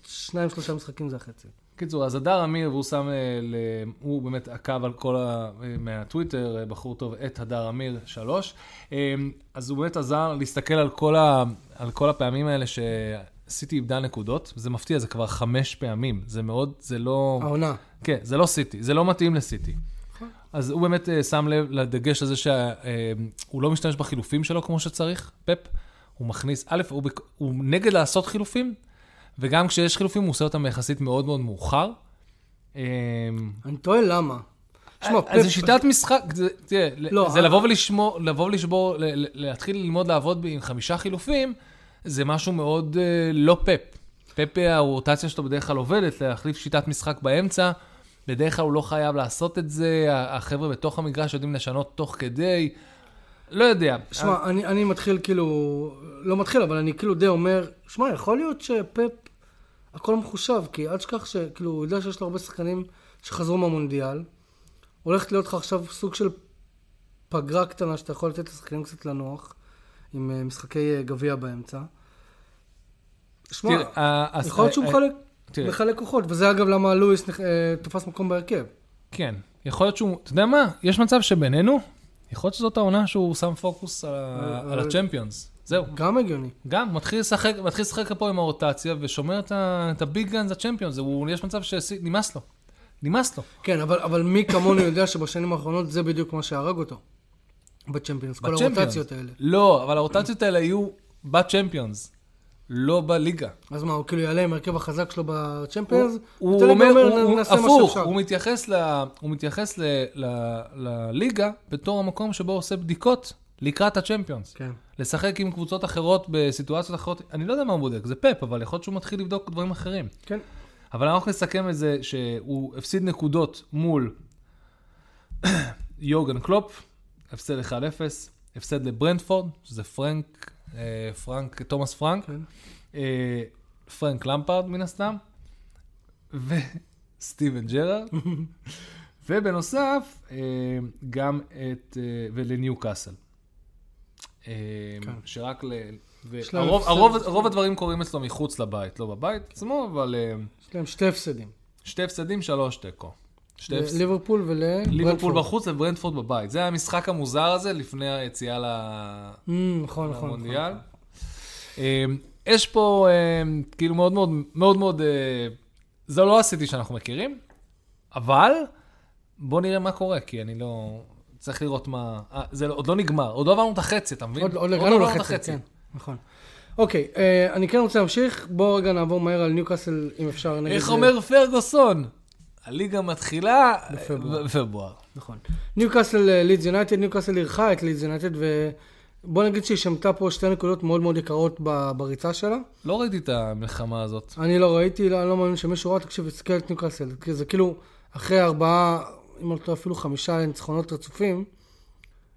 2-3 משחקים זה החצי. קיצור, אז הדר אמיר, והוא שם, הוא באמת עקב על כל מהטוויטר, בחור טוב, את הדר אמיר 3. אז הוא באמת עזר להסתכל על כל הפעמים האלה שסיטי איבדה נקודות. זה מפתיע, זה כבר 5 פעמים. זה מאוד, זה לא... העונה. כן, זה לא סיטי, זה לא מתאים לסיטי. אז הוא באמת שם לב לדגש הזה שהוא לא משתמש בחילופים שלו כמו שצריך, פפ. הוא מכניס, א', הוא נגד לעשות חילופים, וגם כשיש חילופים הוא עושה אותם יחסית מאוד מאוד מאוחר. אני טועה למה. אז זה שיטת משחק, זה לבוא ולשבור, להתחיל ללמוד לעבוד עם 5 חילופים, זה משהו מאוד לא פפ. פפ, הרוטציה שלו בדרך כלל עובדת, להחליף שיטת משחק באמצע, בדרך כלל הוא לא חייב לעשות את זה, החבר'ה בתוך המגרש יודעים לשנות תוך כדי, לא יודע. שמע, אני מתחיל כאילו, לא מתחיל, אבל אני כאילו די אומר, שמע, יכול להיות שפפ, הכל מחושב, כי עד שכך שכאילו, הוא יודע שיש לו הרבה שחקנים שחזרו מהמונדיאל, הולכת להיות לך עכשיו סוג של פגרה קטנה, שאתה יכול לתת לשחקנים קצת לנוח, עם משחקי גביע באמצע. שמע, יכול להיות שהוא מחלק... מחלק כוחות, וזה אגב למה לואיס תופס מקום בהרכב. כן, יכול להיות שהוא, אתה יודע מה, יש מצב שבינינו, יכול להיות שזאת העונה שהוא שם פוקוס על הצ'מפיונס, זהו. גם הגיוני. גם, מתחיל לשחק פה עם הרוטציה, ושומר את הביג גאנס הצ'מפיונס, יש מצב שנמאס לו, נמאס לו. כן, אבל מי כמונו יודע שבשנים האחרונות זה בדיוק מה שהרג אותו, בצ'מפיונס, כל הרוטציות האלה. לא, אבל הרוטציות האלה יהיו בצ'מפיונס. לא בליגה. אז מה, הוא כאילו יעלה עם הרכב החזק שלו בצ'מפיונס? הוא אומר, הפוך, הוא מתייחס לליגה בתור המקום שבו עושה בדיקות לקראת הצ'מפיונס. לשחק עם קבוצות אחרות בסיטואציות אחרות, אני לא יודע מה הוא בודק, זה פאפ, אבל יכול להיות שהוא מתחיל לבדוק דברים אחרים. כן. אבל אנחנו נסכם את זה שהוא הפסיד נקודות מול יורגן קלופ, הפסד 1-0, הפסד לברנטפורד, שזה תומאס פרנק, פרנק למפרד מן הסתם, וסטיבן ג'רארד, ובנוסף גם לניוקאסל. שרק הרוב הדברים קורים אצלו מחוץ לבית, לא בבית עצמו, אבל... יש להם 2 הפסדים. 2 הפסדים, 3 תיקו. ליברפול וברנטפורד. ליברפול בחוץ וברנטפורד בבית. זה המשחק המוזר הזה לפני היציאה למונדיאל. יש פה, כאילו מאוד מאוד, מאוד מאוד, זה לא עשיתי שאנחנו מכירים, אבל בוא נראה מה קורה, כי אני לא, צריך לראות מה, זה עוד לא נגמר, עוד לא עברנו את החצי, אתה מבין? עוד לא עברנו את החצי, כן, נכון. אוקיי, אני כן רוצה להמשיך, בואו רגע נעבור מהר על ניוקאסל, אם אפשר. איך אומר פרגוסון? הליגה מתחילה בפברואר. נכון. ניוקאסל לידס יונייטד, ניוקאסל אירחה את לידס יונייטד, ובוא נגיד שהיא שמתה פה 2 נקודות מאוד מאוד יקרות בריצה שלה. לא ראיתי את המלחמה הזאת. אני לא ראיתי, אני לא מאמין שמישהו ראה, תקשיב, הסתכל את ניוקאסל. זה כאילו, אחרי 4, אם לא אפילו 5 ניצחונות רצופים,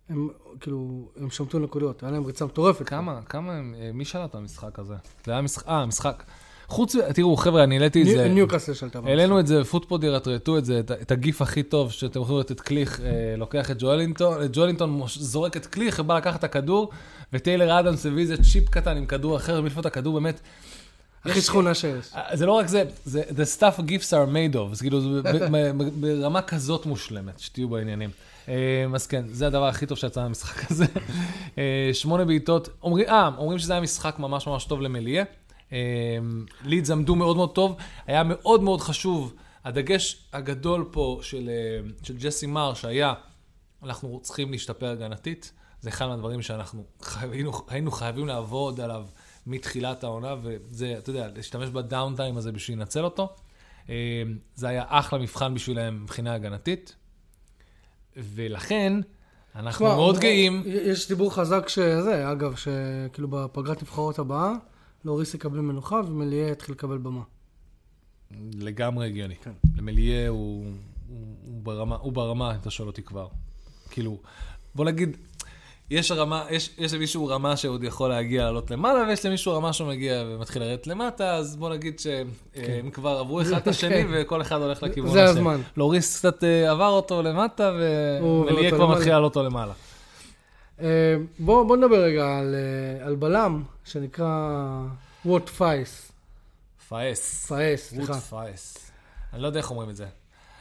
הם כאילו, הם שמתו נקודות, היה להם ריצה מטורפת. כמה, מי שאלה את המשחק הזה? זה היה משחק, חוץ, תראו, חבר'ה, אני העליתי את זה. ניוקאסל שלטה. העלינו את זה, פוד פוד ירטרטו את זה, את הגיף הכי טוב, שאתם יכולים לראות את קליך, לוקח את ג'ואלינטון, זורק את קליך, בא לקחת את הכדור, וטיילר אדמס הביא איזה צ'יפ קטן עם כדור אחר, מלפות הכדור, באמת. הכי שכונה שיש. זה לא רק זה, זה the stuff gifts are made of, זה כאילו, ברמה כזאת מושלמת, שתהיו בעניינים. אז כן, זה הדבר הכי טוב שיצא מהמשחק הזה. 8 בעיטות, אומרים שזה היה משחק ממש ממש טוב למליה. לידס עמדו מאוד מאוד טוב, היה מאוד מאוד חשוב, הדגש הגדול פה של ג'סי מר שהיה, אנחנו צריכים להשתפר הגנתית, זה אחד מהדברים שאנחנו היינו חייבים לעבוד עליו מתחילת העונה, וזה, אתה יודע, להשתמש בדאונטיים הזה בשביל לנצל אותו, זה היה אחלה מבחן בשבילהם מבחינה הגנתית, ולכן אנחנו מאוד גאים. יש דיבור חזק שזה, אגב, שכאילו בפגרת נבחרות הבאה, לאוריס יקבלו מנוחה ומליה יתחיל לקבל במה. לגמרי הגיוני. כן. למליה הוא ברמה, אתה שואל אותי כבר. כאילו, בוא נגיד, יש למישהו רמה שעוד יכול להגיע לעלות למעלה, ויש למישהו רמה שהוא מגיע ומתחיל לרדת למטה, אז בוא נגיד שהם כבר עברו אחד את השני, וכל אחד הולך לכיוון השני. זה הזמן. לאוריס קצת עבר אותו למטה, ומליה כבר מתחיל לעלות אותו למעלה. בוא נדבר רגע על בלם שנקרא ווט פייס. פייס, סליחה. ווט פייס. אני לא יודע איך אומרים את זה,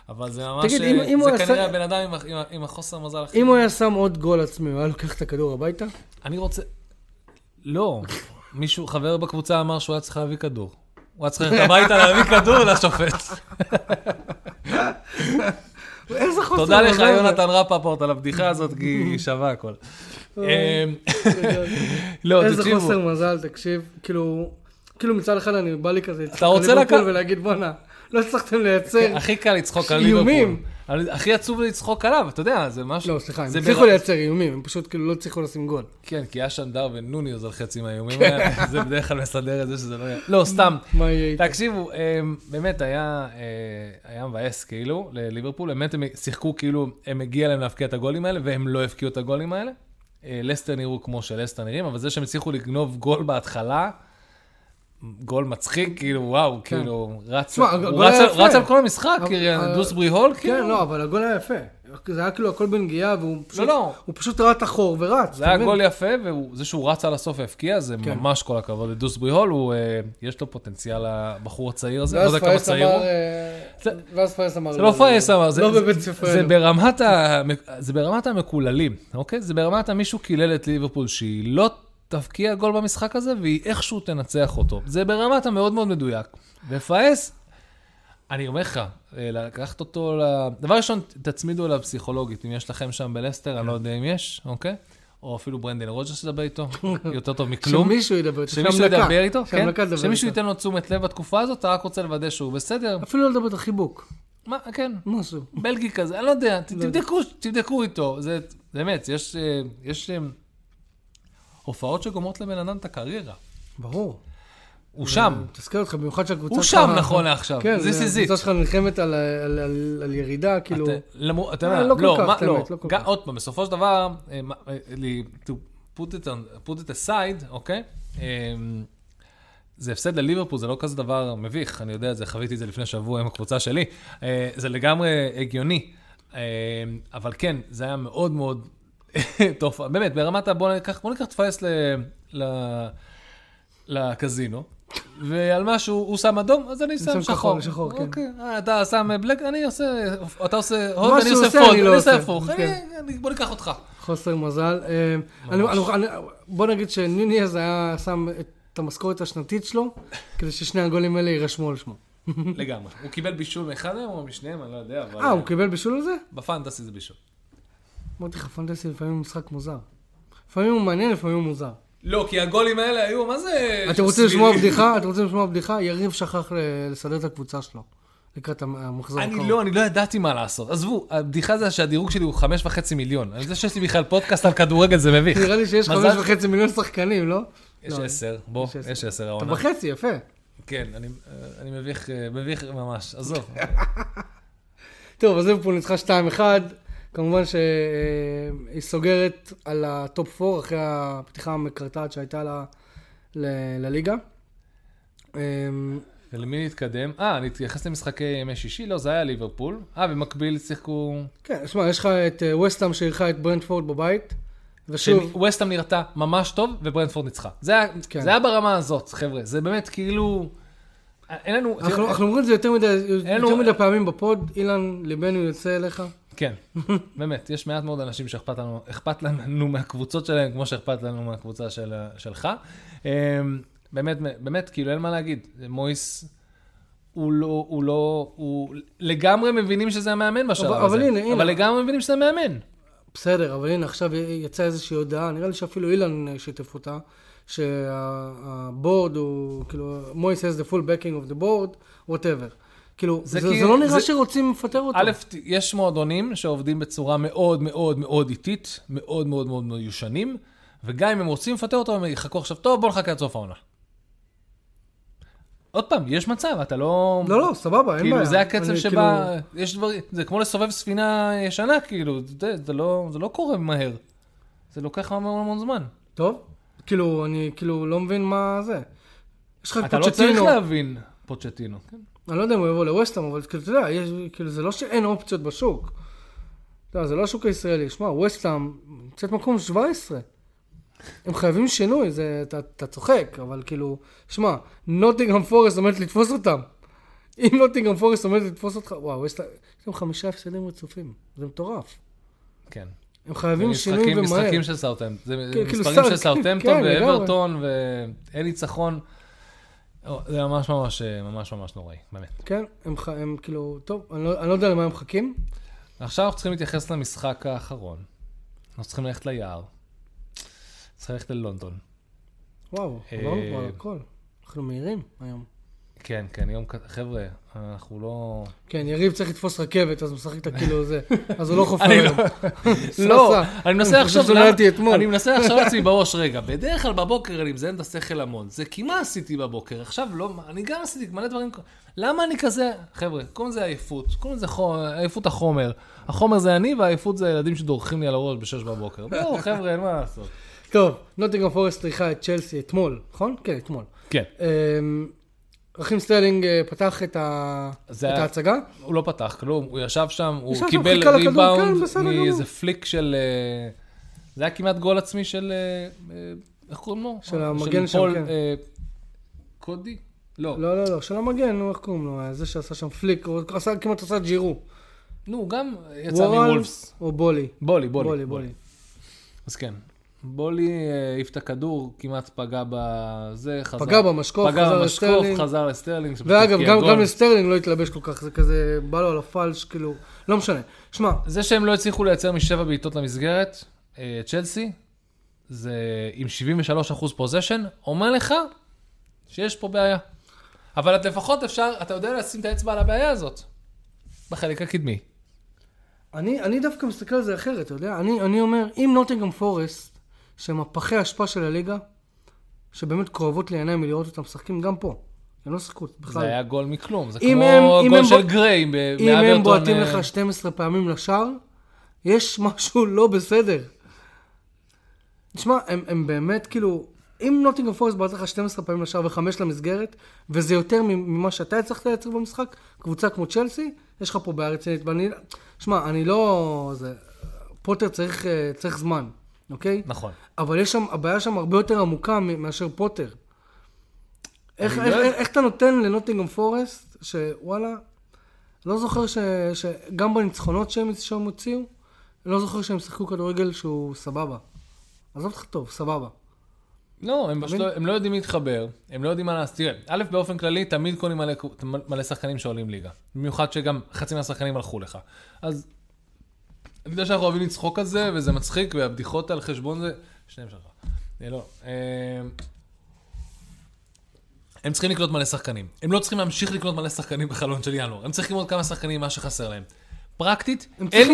אבל זה ממש, זה כנראה הבן אדם עם החוסר מזל הכי. אם הוא היה שם עוד גול עצמי, הוא היה לוקח את הכדור הביתה? אני רוצה, לא. מישהו, חבר בקבוצה אמר שהוא היה צריך להביא כדור. הוא היה צריך ללכת הביתה להביא כדור לשופט. תודה לך, יונתן רפפורט, על הבדיחה הזאת, כי היא שווה הכל. איזה חוסר מזל, תקשיב. כאילו מצד אחד אני בא לי כזה, אתה רוצה ליברפול ולהגיד בונה, לא הצלחתם לייצר. הכי קל לצחוק על ליברפול. הכי עצוב לצחוק עליו, אתה יודע, זה משהו. לא, סליחה, הם צריכו לייצר איומים, הם פשוט כאילו לא צריכו לשים גול. כן, כי אשנדר ונוניוז על חצי מהאיומים, זה בדרך כלל מסדר את זה שזה לא היה. לא, סתם. תקשיבו, באמת היה מבאס כאילו לליברפול, באמת הם שיחקו כאילו, הם הגיע להם להפקיע את הגולים האלה, והם לא הפקיעו את הגולים האלה. לסטר נראו כמו שלסטר נראים, אבל זה שהם הצליחו לגנוב גול בהתחלה, גול מצחיק, כאילו, וואו, כאילו, רץ על כל המשחק, דוסברי הול, כאילו. כן, לא, אבל הגול היה יפה. זה היה כאילו הכל בנגיעה, והוא פשוט רץ אחור ורץ. זה היה גול יפה, וזה שהוא רץ על הסוף ההפקיע, זה ממש כל הכבוד. דוסברי הול, יש לו פוטנציאל לבחור הצעיר הזה. ואז פרס אמר, זה לא פרס אמר, זה ברמת המקוללים, אוקיי? זה ברמת המישהו קילל את ליברפול, שהיא לא תפקיע גול במשחק הזה, והיא איכשהו תנצח אותו. זה ברמת המאוד מאוד מדויק. ופאס, אני אומר לך, לקחת אותו דבר ראשון, תצמידו אליו פסיכולוגית, אם יש לכם שם בלסטר, אני לא יודע אם יש, אוקיי? או אפילו ברנדן רוג'רס ידבר איתו, יותר טוב מכלום. שמישהו ידבר איתו. שמישהו ידבר איתו, כן? שמישהו ייתן לו תשומת לב בתקופה הזאת, אתה רק רוצה לוודא שהוא בסדר. אפילו לא לדבר את החיבוק. מה, כן. משהו. בלגי כזה, אני לא יודע, תבדקו איתו. זה באמת, יש הופעות שגומרות לבן אדם את הקריירה. ברור. הוא שם. תזכר אותך, במיוחד שהקבוצה... הוא שם נכון לעכשיו. כן, זה סיזית. הקבוצה שלך נלחמת על ירידה, כאילו... אתה יודע, לא כל כך. עוד פעם, בסופו של דבר, to put it aside, אוקיי? זה הפסד לליברפול, זה לא כזה דבר מביך, אני יודע, חוויתי את זה לפני שבוע עם הקבוצה שלי. זה לגמרי הגיוני. אבל כן, זה היה מאוד מאוד... טוב, באמת, ברמת בוא ניקח תפייס לקזינו, ועל משהו הוא שם אדום, אז אני שם שחור. אתה שם בלק, אני עושה, אתה עושה הוד, אני עושה פוד, אני עושה הפוך. בוא ניקח אותך. חוסר מזל. בוא נגיד שניני אז היה שם את המשכורת השנתית שלו, כדי ששני הגולים האלה יירשמו על שמו. לגמרי. הוא קיבל בישול מאחד היום או משניהם, אני לא יודע. הוא קיבל בישול על זה? בפנטסי זה בישול. אמרתי לך, פנטסי לפעמים הוא משחק מוזר. לפעמים הוא מעניין, לפעמים הוא מוזר. לא, כי הגולים האלה היו, מה זה... אתם רוצים לשמוע בדיחה? יריב שכח לסדר את הקבוצה שלו. לקראת המחזור הקרוב. אני לא ידעתי מה לעשות. עזבו, הבדיחה זה שהדירוג שלי הוא 5.5 מיליון. על זה שיש לי בכלל פודקאסט על כדורגל, זה מביך. נראה לי שיש 5.5 מיליון שחקנים, לא? יש 10, בוא, יש 10 העונה. אתה בחצי, יפה. כן, אני מביך ממש. עזוב. טוב, אז ליברפול ניצחה 2-1. כמובן שהיא סוגרת על הטופ 4 אחרי הפתיחה המקרטעת שהייתה לליגה. למי נתקדם? אני התייחס למשחקי ימי שישי, לא, זה היה ליברפול. במקביל שיחקו... כן, שמע, יש לך את ווסטהאם שאירחה את ברנטפורד בבית, ושוב... ווסטהאם נראתה ממש טוב, וברנטפורד ניצחה. זה היה ברמה הזאת, חבר'ה. זה באמת כאילו... אין לנו... אנחנו אומרים את זה יותר מדי פעמים בפוד, אילן, ליבנו יוצא אליך. כן, באמת, יש מעט מאוד אנשים שאכפת לנו מהקבוצות שלהם, כמו שאכפת לנו מהקבוצה שלך. באמת, כאילו אין מה להגיד, מויס, הוא לגמרי מבינים שזה המאמן בשלב הזה. אבל לגמרי מבינים שזה המאמן. בסדר, אבל הנה, עכשיו יצא איזושהי הודעה, נראה לי שאפילו אילן שיתף אותה, שהבורד הוא, כאילו, מויס has the full backing of the board, whatever. כאילו, זה לא נראה שרוצים לפטר אותו. א', יש מועדונים שעובדים בצורה מאוד מאוד מאוד איטית, מאוד מאוד מאוד מיושנים, וגם אם הם רוצים לפטר אותו, הם יחכו עכשיו, טוב, בוא נחכה עד סוף העונה. עוד פעם, יש מצב, אתה לא... לא, סבבה, אין בעיה. זה הקצב שבה, יש דברים, זה כמו לסובב ספינה ישנה, כאילו, זה לא קורה מהר. זה לוקח המון זמן. טוב, כאילו, אני כאילו לא מבין מה זה. יש לך את פוצ'טינו. אתה לא צריך להבין פוצ'טינו. אני לא יודע אם הוא יבוא לווסטהאם, אבל כאילו, אתה יודע, זה לא שאין אופציות בשוק. זה לא השוק הישראלי. שמע, ווסטהאם, קצת מקום 17. הם חייבים שינוי, זה, אתה צוחק, אבל כאילו, שמע, נוטינגהאם פורסט עומד לתפוס אותם. אם נוטינגהאם פורסט עומד לתפוס אותך, וואו, יש להם 5 הפסדים רצופים, זה מטורף. כן. הם חייבים שינוי ומהר. משחקים של סאוטהמפטון, זה מספרים של סאוטהמפטון ואברטון ואין ניצחון. זה ממש נוראי, באמת. כן, הם כאילו, טוב, אני לא יודע למה הם מחכים. עכשיו אנחנו צריכים להתייחס למשחק האחרון. אנחנו צריכים ללכת ליער. צריך ללכת ללונדון. וואו, עברנו כבר על הכל. אנחנו מהירים היום. כן, כן, יום חבר'ה, אנחנו לא... כן, יריב צריך לתפוס רכבת, אז הוא משחק את הכאילו הזה. אז הוא לא חופר היום. לא, אני מנסה עכשיו... אני מנסה עכשיו לעצמי בראש רגע. בדרך כלל בבוקר אני מזיין את השכל המון. זה כי מה עשיתי בבוקר? עכשיו לא... אני גם עשיתי מלא דברים... למה אני כזה... חבר'ה, קודם זה עייפות. קודם זה עייפות החומר. החומר זה אני והעייפות זה הילדים שדורכים לי על הראש ב-6 בבוקר. לא, חבר'ה, אין מה לעשות. טוב, נוטינגהאם פורסט ריחה את צ'לסי אתמול, נכון? כן, אתמול. כן. רכים סטרלינג פתח את ההצגה? הוא לא פתח, כלום. הוא ישב שם, הוא קיבל ריבאונד מאיזה פליק של... זה היה כמעט גול עצמי של... איך קוראים לו? של המגן שם, כן. קודי? לא. לא, של המגן, איך קוראים לו? זה שעשה שם פליק, הוא כמעט עשה ג'ירו. נו, גם יצא מוולפס. או בולי. בולי. אז כן. בולי העיף את הכדור, כמעט פגע בזה, חזר. פגע במשקוף, חזר לסטרלינג. ואגב, גם לסטרלינג לא התלבש כל כך, זה כזה, בא לו על הפלש, כאילו, לא משנה. שמע, זה שהם לא הצליחו לייצר מ7 בעיטות למסגרת, צ'לסי, זה עם 73% פוזשן, אומר לך שיש פה בעיה. אבל את לפחות אפשר, אתה יודע לשים את האצבע על הבעיה הזאת, בחלק הקדמי. אני דווקא מסתכל על זה אחרת, אתה יודע? אני אומר, אם נוטינגהאם פורסט, שהם הפחי השפעה של הליגה, שבאמת קרובות לעיניים מלראות אותם משחקים גם פה. הם לא שחקו בכלל. זה היה גול מכלום, זה כמו גול של גריי. אם הם בועטים לך 12 פעמים לשער, יש משהו לא בסדר. תשמע, הם באמת כאילו, אם נוטינגהאם פורסט בועט לך 12 פעמים לשער ו5 למסגרת, וזה יותר ממה שאתה הצלחת לייצר במשחק, קבוצה כמו צ'לסי, יש לך פה בעיה רצינית. תשמע, אני לא... פוטר צריך זמן. אוקיי? נכון. אבל יש שם, הבעיה שם הרבה יותר עמוקה מאשר פוטר. איך אתה נותן לנוטינגהאם פורסט, שוואלה, לא זוכר שגם בניצחונות שהם הוציאו, לא זוכר שהם שיחקו כדורגל שהוא סבבה. עזוב אותך טוב, סבבה. לא, הם לא יודעים להתחבר, הם לא יודעים מה לעשות. תראה, א' באופן כללי, תמיד קונים מלא שחקנים שעולים ליגה. במיוחד שגם חצי מהשחקנים הלכו לך. אז... אני יודע שאנחנו אוהבים לצחוק על זה, וזה מצחיק, והבדיחות על חשבון זה... שניהם שלך. לא. הם צריכים לקנות מלא שחקנים. הם לא צריכים להמשיך לקנות מלא שחקנים בחלון של ינואר. הם צריכים עוד כמה שחקנים, מה שחסר להם. פרקטית, אין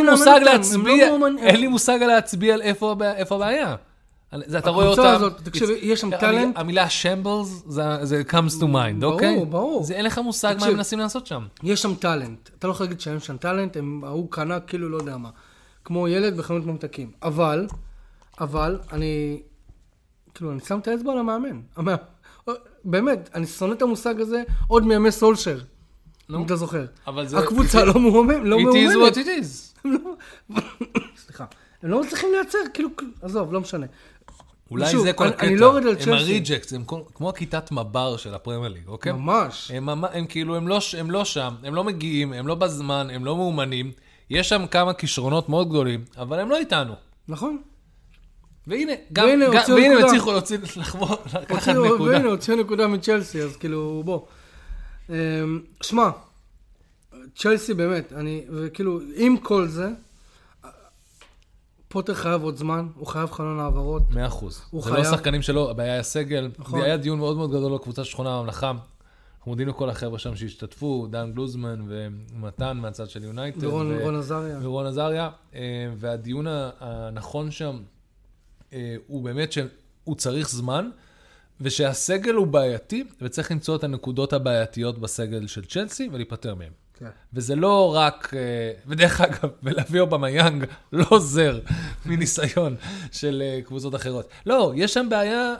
לי מושג להצביע על איפה הבעיה. אתה רואה אותם... תקשיב, יש שם טלנט. המילה שמבלס, זה comes to mind, אוקיי? ברור. זה אין לך מושג מה הם מנסים לעשות שם. יש שם טלנט. אתה לא יכול להגיד שהם שם טלנט, הוא קנה כאילו לא יודע מה. כמו ילד בחנות ממתקים. אבל, אני, כאילו, אני שם את האצבע על המאמן. באמת, אני שונא את המושג הזה עוד מימי סולשר. אם אתה זוכר. הקבוצה לא מאומנת. It is what it is. סליחה. הם לא מצליחים לייצר, כאילו, עזוב, לא משנה. אולי זה כל קטע. הם הריג'קט, הם כמו כיתת מב"ר של הפרמייר ליג, אוקיי? ממש. הם כאילו, הם לא שם, הם לא מגיעים, הם לא בזמן, הם לא מאומנים. יש שם כמה כישרונות מאוד גדולים, אבל הם לא איתנו. נכון. והנה, גם, והנה הצליחו להוציא, לקחת נקודה. והנה, הוציאו נקודה מצ'לסי, אז כאילו, בוא. שמע, צ'לסי באמת, אני, וכאילו, עם כל זה, פוטר חייב עוד זמן, הוא חייב חלון העברות. 100%. זה לא שחקנים שלו, הבעיה היה סגל. היה דיון מאוד מאוד גדול לקבוצה של שכונה הממלכה. אנחנו מודים לכל החבר'ה שם שהשתתפו, דן גלוזמן ומתן מהצד של יונייטד. ורון עזריה. והדיון הנכון שם, הוא באמת שהוא צריך זמן, ושהסגל הוא בעייתי, וצריך למצוא את הנקודות הבעייתיות בסגל של צ'לסי, ולהיפטר מהם. וזה לא רק, ודרך אגב, ולהביא אובמיאנג לא עוזר מניסיון של קבוצות אחרות. לא, יש שם בעיה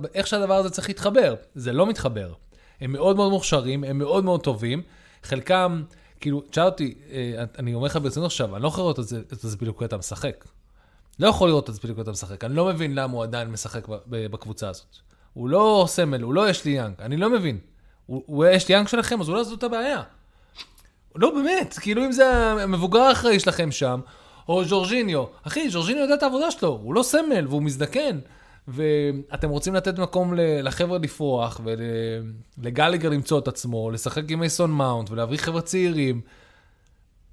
באיך שהדבר הזה צריך להתחבר. זה לא מתחבר. הם מאוד מאוד מוכשרים, הם מאוד מאוד טובים. חלקם, כאילו, תשאל אותי, אני אומר לך ברצינות עכשיו, אני לא יכול לראות את הסבילוקיות המשחק. לא יכול לראות את הסבילוקיות המשחק. אני לא מבין למה הוא עדיין משחק בקבוצה הזאת. הוא לא סמל, הוא לא יש לי יאנג. אני לא מבין. הוא יש לי יאנג שלכם, אז אולי זאת הבעיה. לא, באמת, כאילו אם זה המבוגר האחראי שלכם שם, או ז'ורג'יניו. אחי, ז'ורג'יניו יודע את העבודה שלו, הוא לא סמל והוא מזדקן. ואתם רוצים לתת מקום לחבר'ה לפרוח, ולגליגר למצוא את עצמו, לשחק עם מייסון מאונט, ולהבריא חבר'ה צעירים.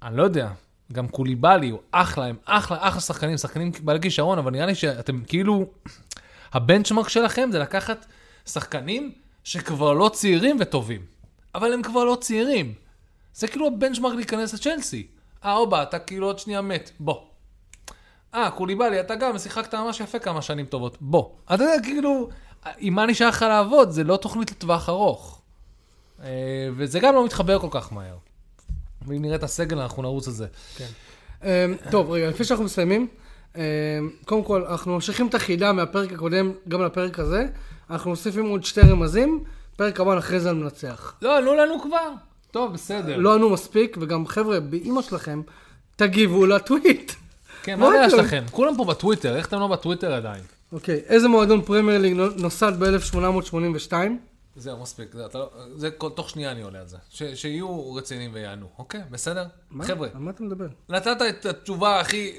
אני לא יודע, גם קוליבאלי, הוא אחלה, הם אחלה שחקנים, שחקנים בעלי כישרון, אבל נראה לי שאתם כאילו, הבנצ'מרק שלכם זה לקחת שחקנים שכבר לא צעירים וטובים. אבל הם כבר לא צעירים. זה כאילו הבנצ'מרק להיכנס לצ'לסי. אובה, אתה כאילו עוד שנייה מת, בוא. קוליבאלי, אתה גם שיחקת ממש יפה כמה שנים טובות, בוא. אתה יודע, כאילו, עם מה נשאר לך לעבוד, זה לא תוכנית לטווח ארוך. וזה גם לא מתחבר כל כך מהר. ואם נראה את הסגל, אנחנו נרוץ על זה. כן. טוב, רגע, לפני שאנחנו מסיימים, קודם כל, אנחנו ממשיכים את החידה מהפרק הקודם, גם לפרק הזה, אנחנו נוסיפים עוד 2 רמזים, פרק הבא אחרי זה ננצח. לא, לא לנו כבר. טוב, בסדר. לא ענו מספיק, וגם חבר'ה, באמא שלכם, תגיבו לטוויט. כן, מה דעה שלכם? כולם פה בטוויטר, איך אתם לא בטוויטר עדיין? אוקיי, איזה מועדון פרמייר ליג נוסד ב-1882? זהו, מספיק, זה תוך שנייה אני עולה על זה. שיהיו רציניים ויענו, אוקיי? בסדר? חבר'ה. על מה אתה מדבר? נתת את התשובה הכי...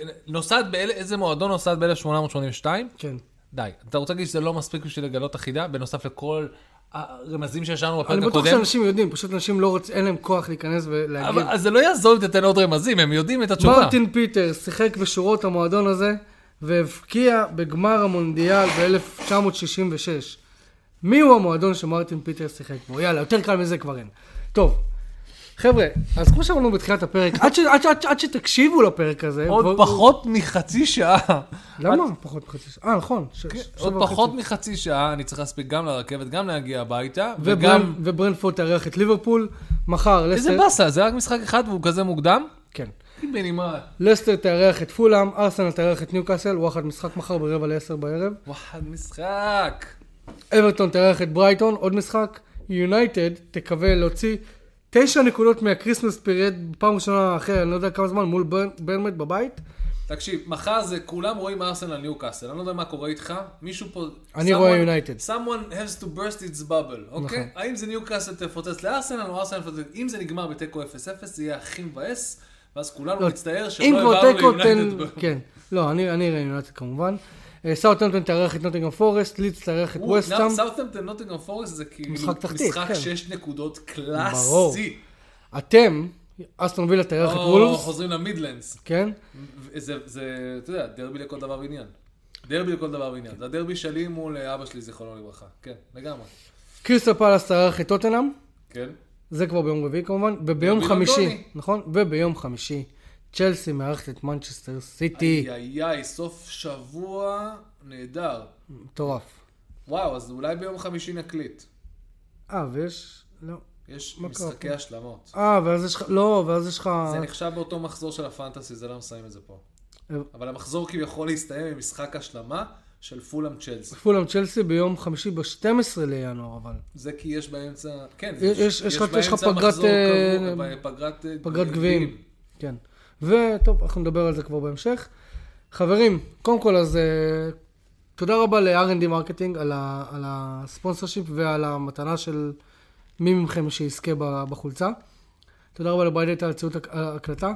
איזה מועדון נוסד ב-1882? כן. די, אתה רוצה להגיד שזה לא מספיק בשביל לגלות אחידה, בנוסף לכל... הרמזים שישנו בפרק הקודם. אני בטוח שאנשים יודעים, פשוט אנשים לא רוצים, אין להם כוח להיכנס ולהגיד. אבל אז זה לא יעזוב לתתן עוד רמזים, הם יודעים את התשובה. מרטין פיטר שיחק בשורות המועדון הזה, והבקיע בגמר המונדיאל ב-1966. מי הוא המועדון שמרטין פיטר שיחק בו? יאללה, יותר קל מזה כבר אין. טוב, חבר'ה, אז כמו שאמרנו בתחילת הפרק, עד שתקשיבו לפרק הזה... עוד פחות מחצי שעה. למה פחות מחצי שעה? נכון. עוד פחות מחצי שעה, אני צריך להספיק גם לרכבת, גם להגיע הביתה, וגם... וברנפורד תארח את ליברפול, מחר... איזה בסה, זה רק משחק אחד והוא כזה מוקדם? כן. בנימה. לסטר תארח את פולאם, ארסנל תארח את ניוקאסל, וואחד משחק מחר ב10:45 בערב. וואחד משחק! אברטון תארח את ברייטון, עוד משחק. יונייטד תקווה להוציא 9 נקודות מהקריסמס פיריד, פעם ראשונה אחרי, אני לא יודע כמה זמן, מול ברנמט בבית. תקשיב, מחר זה, כולם רואים ארסנל ניוקאסל, אני לא יודע מה קורה איתך, מישהו פה... אני רואה יונייטד. Someone has to burst its bubble, אוקיי? האם זה ניוקאסל תפוצץ לארסנל או ארסנל תפוצץ? אם זה נגמר בתיקו 0-0, זה יהיה הכי מבאס, ואז כולנו נצטער שלא הבאנו ליונייטד. כן, לא, אני אראה יונייטד כמובן. סאות'המפטון תארח את נוטינגהאם פורסט, לידס תארח את וסטהאם. סאות'המפטון נוטינגהאם פורסט זה כאילו משחק 6 נקודות קלאסי. אתם, אסטון וילה תארח את וולפס. חוזרים למידלנדס. כן. זה, אתה יודע, דרבי לכל דבר בעניין. זה הדרבי שלי מול אבא שלי, זיכרונו לברכה. כן, לגמרי. קריסטל פאלאס תארח את טוטנהאם. כן. זה כבר ביום רביעי כמובן. וביום חמישי, נכון? וביום חמישי. צ'לסי מארחת את מנצ'סטר סיטי. סוף שבוע נהדר. מטורף. וואו, אז אולי ביום חמישי נקליט. ויש... לא. יש משחקי השלמות. ואז יש לך... לא, ואז יש לך... זה נחשב באותו מחזור של הפנטסי, זה לא מסיים את זה פה. אבל המחזור כביכול להסתיים עם משחק השלמה, של פולאם צ'לסי. פולאם צ'לסי ביום חמישי ב-12 לינואר, אבל. זה כי יש באמצע, כן. יש לך פגרת גביעים. כן. וטוב, אנחנו נדבר על זה כבר בהמשך. חברים, קודם כל, אז תודה רבה ל-R&D מרקטינג על הספונסרשיפ ועל המתנה של מי ממכם שיזכה בחולצה. תודה רבה לביידט על ציוד ההקלטה.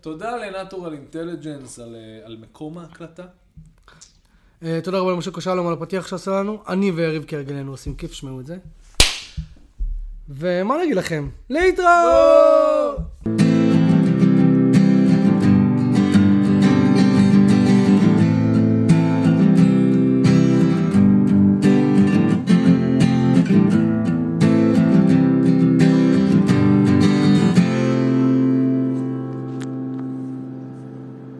תודה לנטורל אינטליג'נס על מקום ההקלטה. תודה רבה למשה קושלום על הפתיח שעשה לנו. אני ויריב כרגלנו עושים כיף, שמעו את זה. ומה נגיד לכם? להתראות!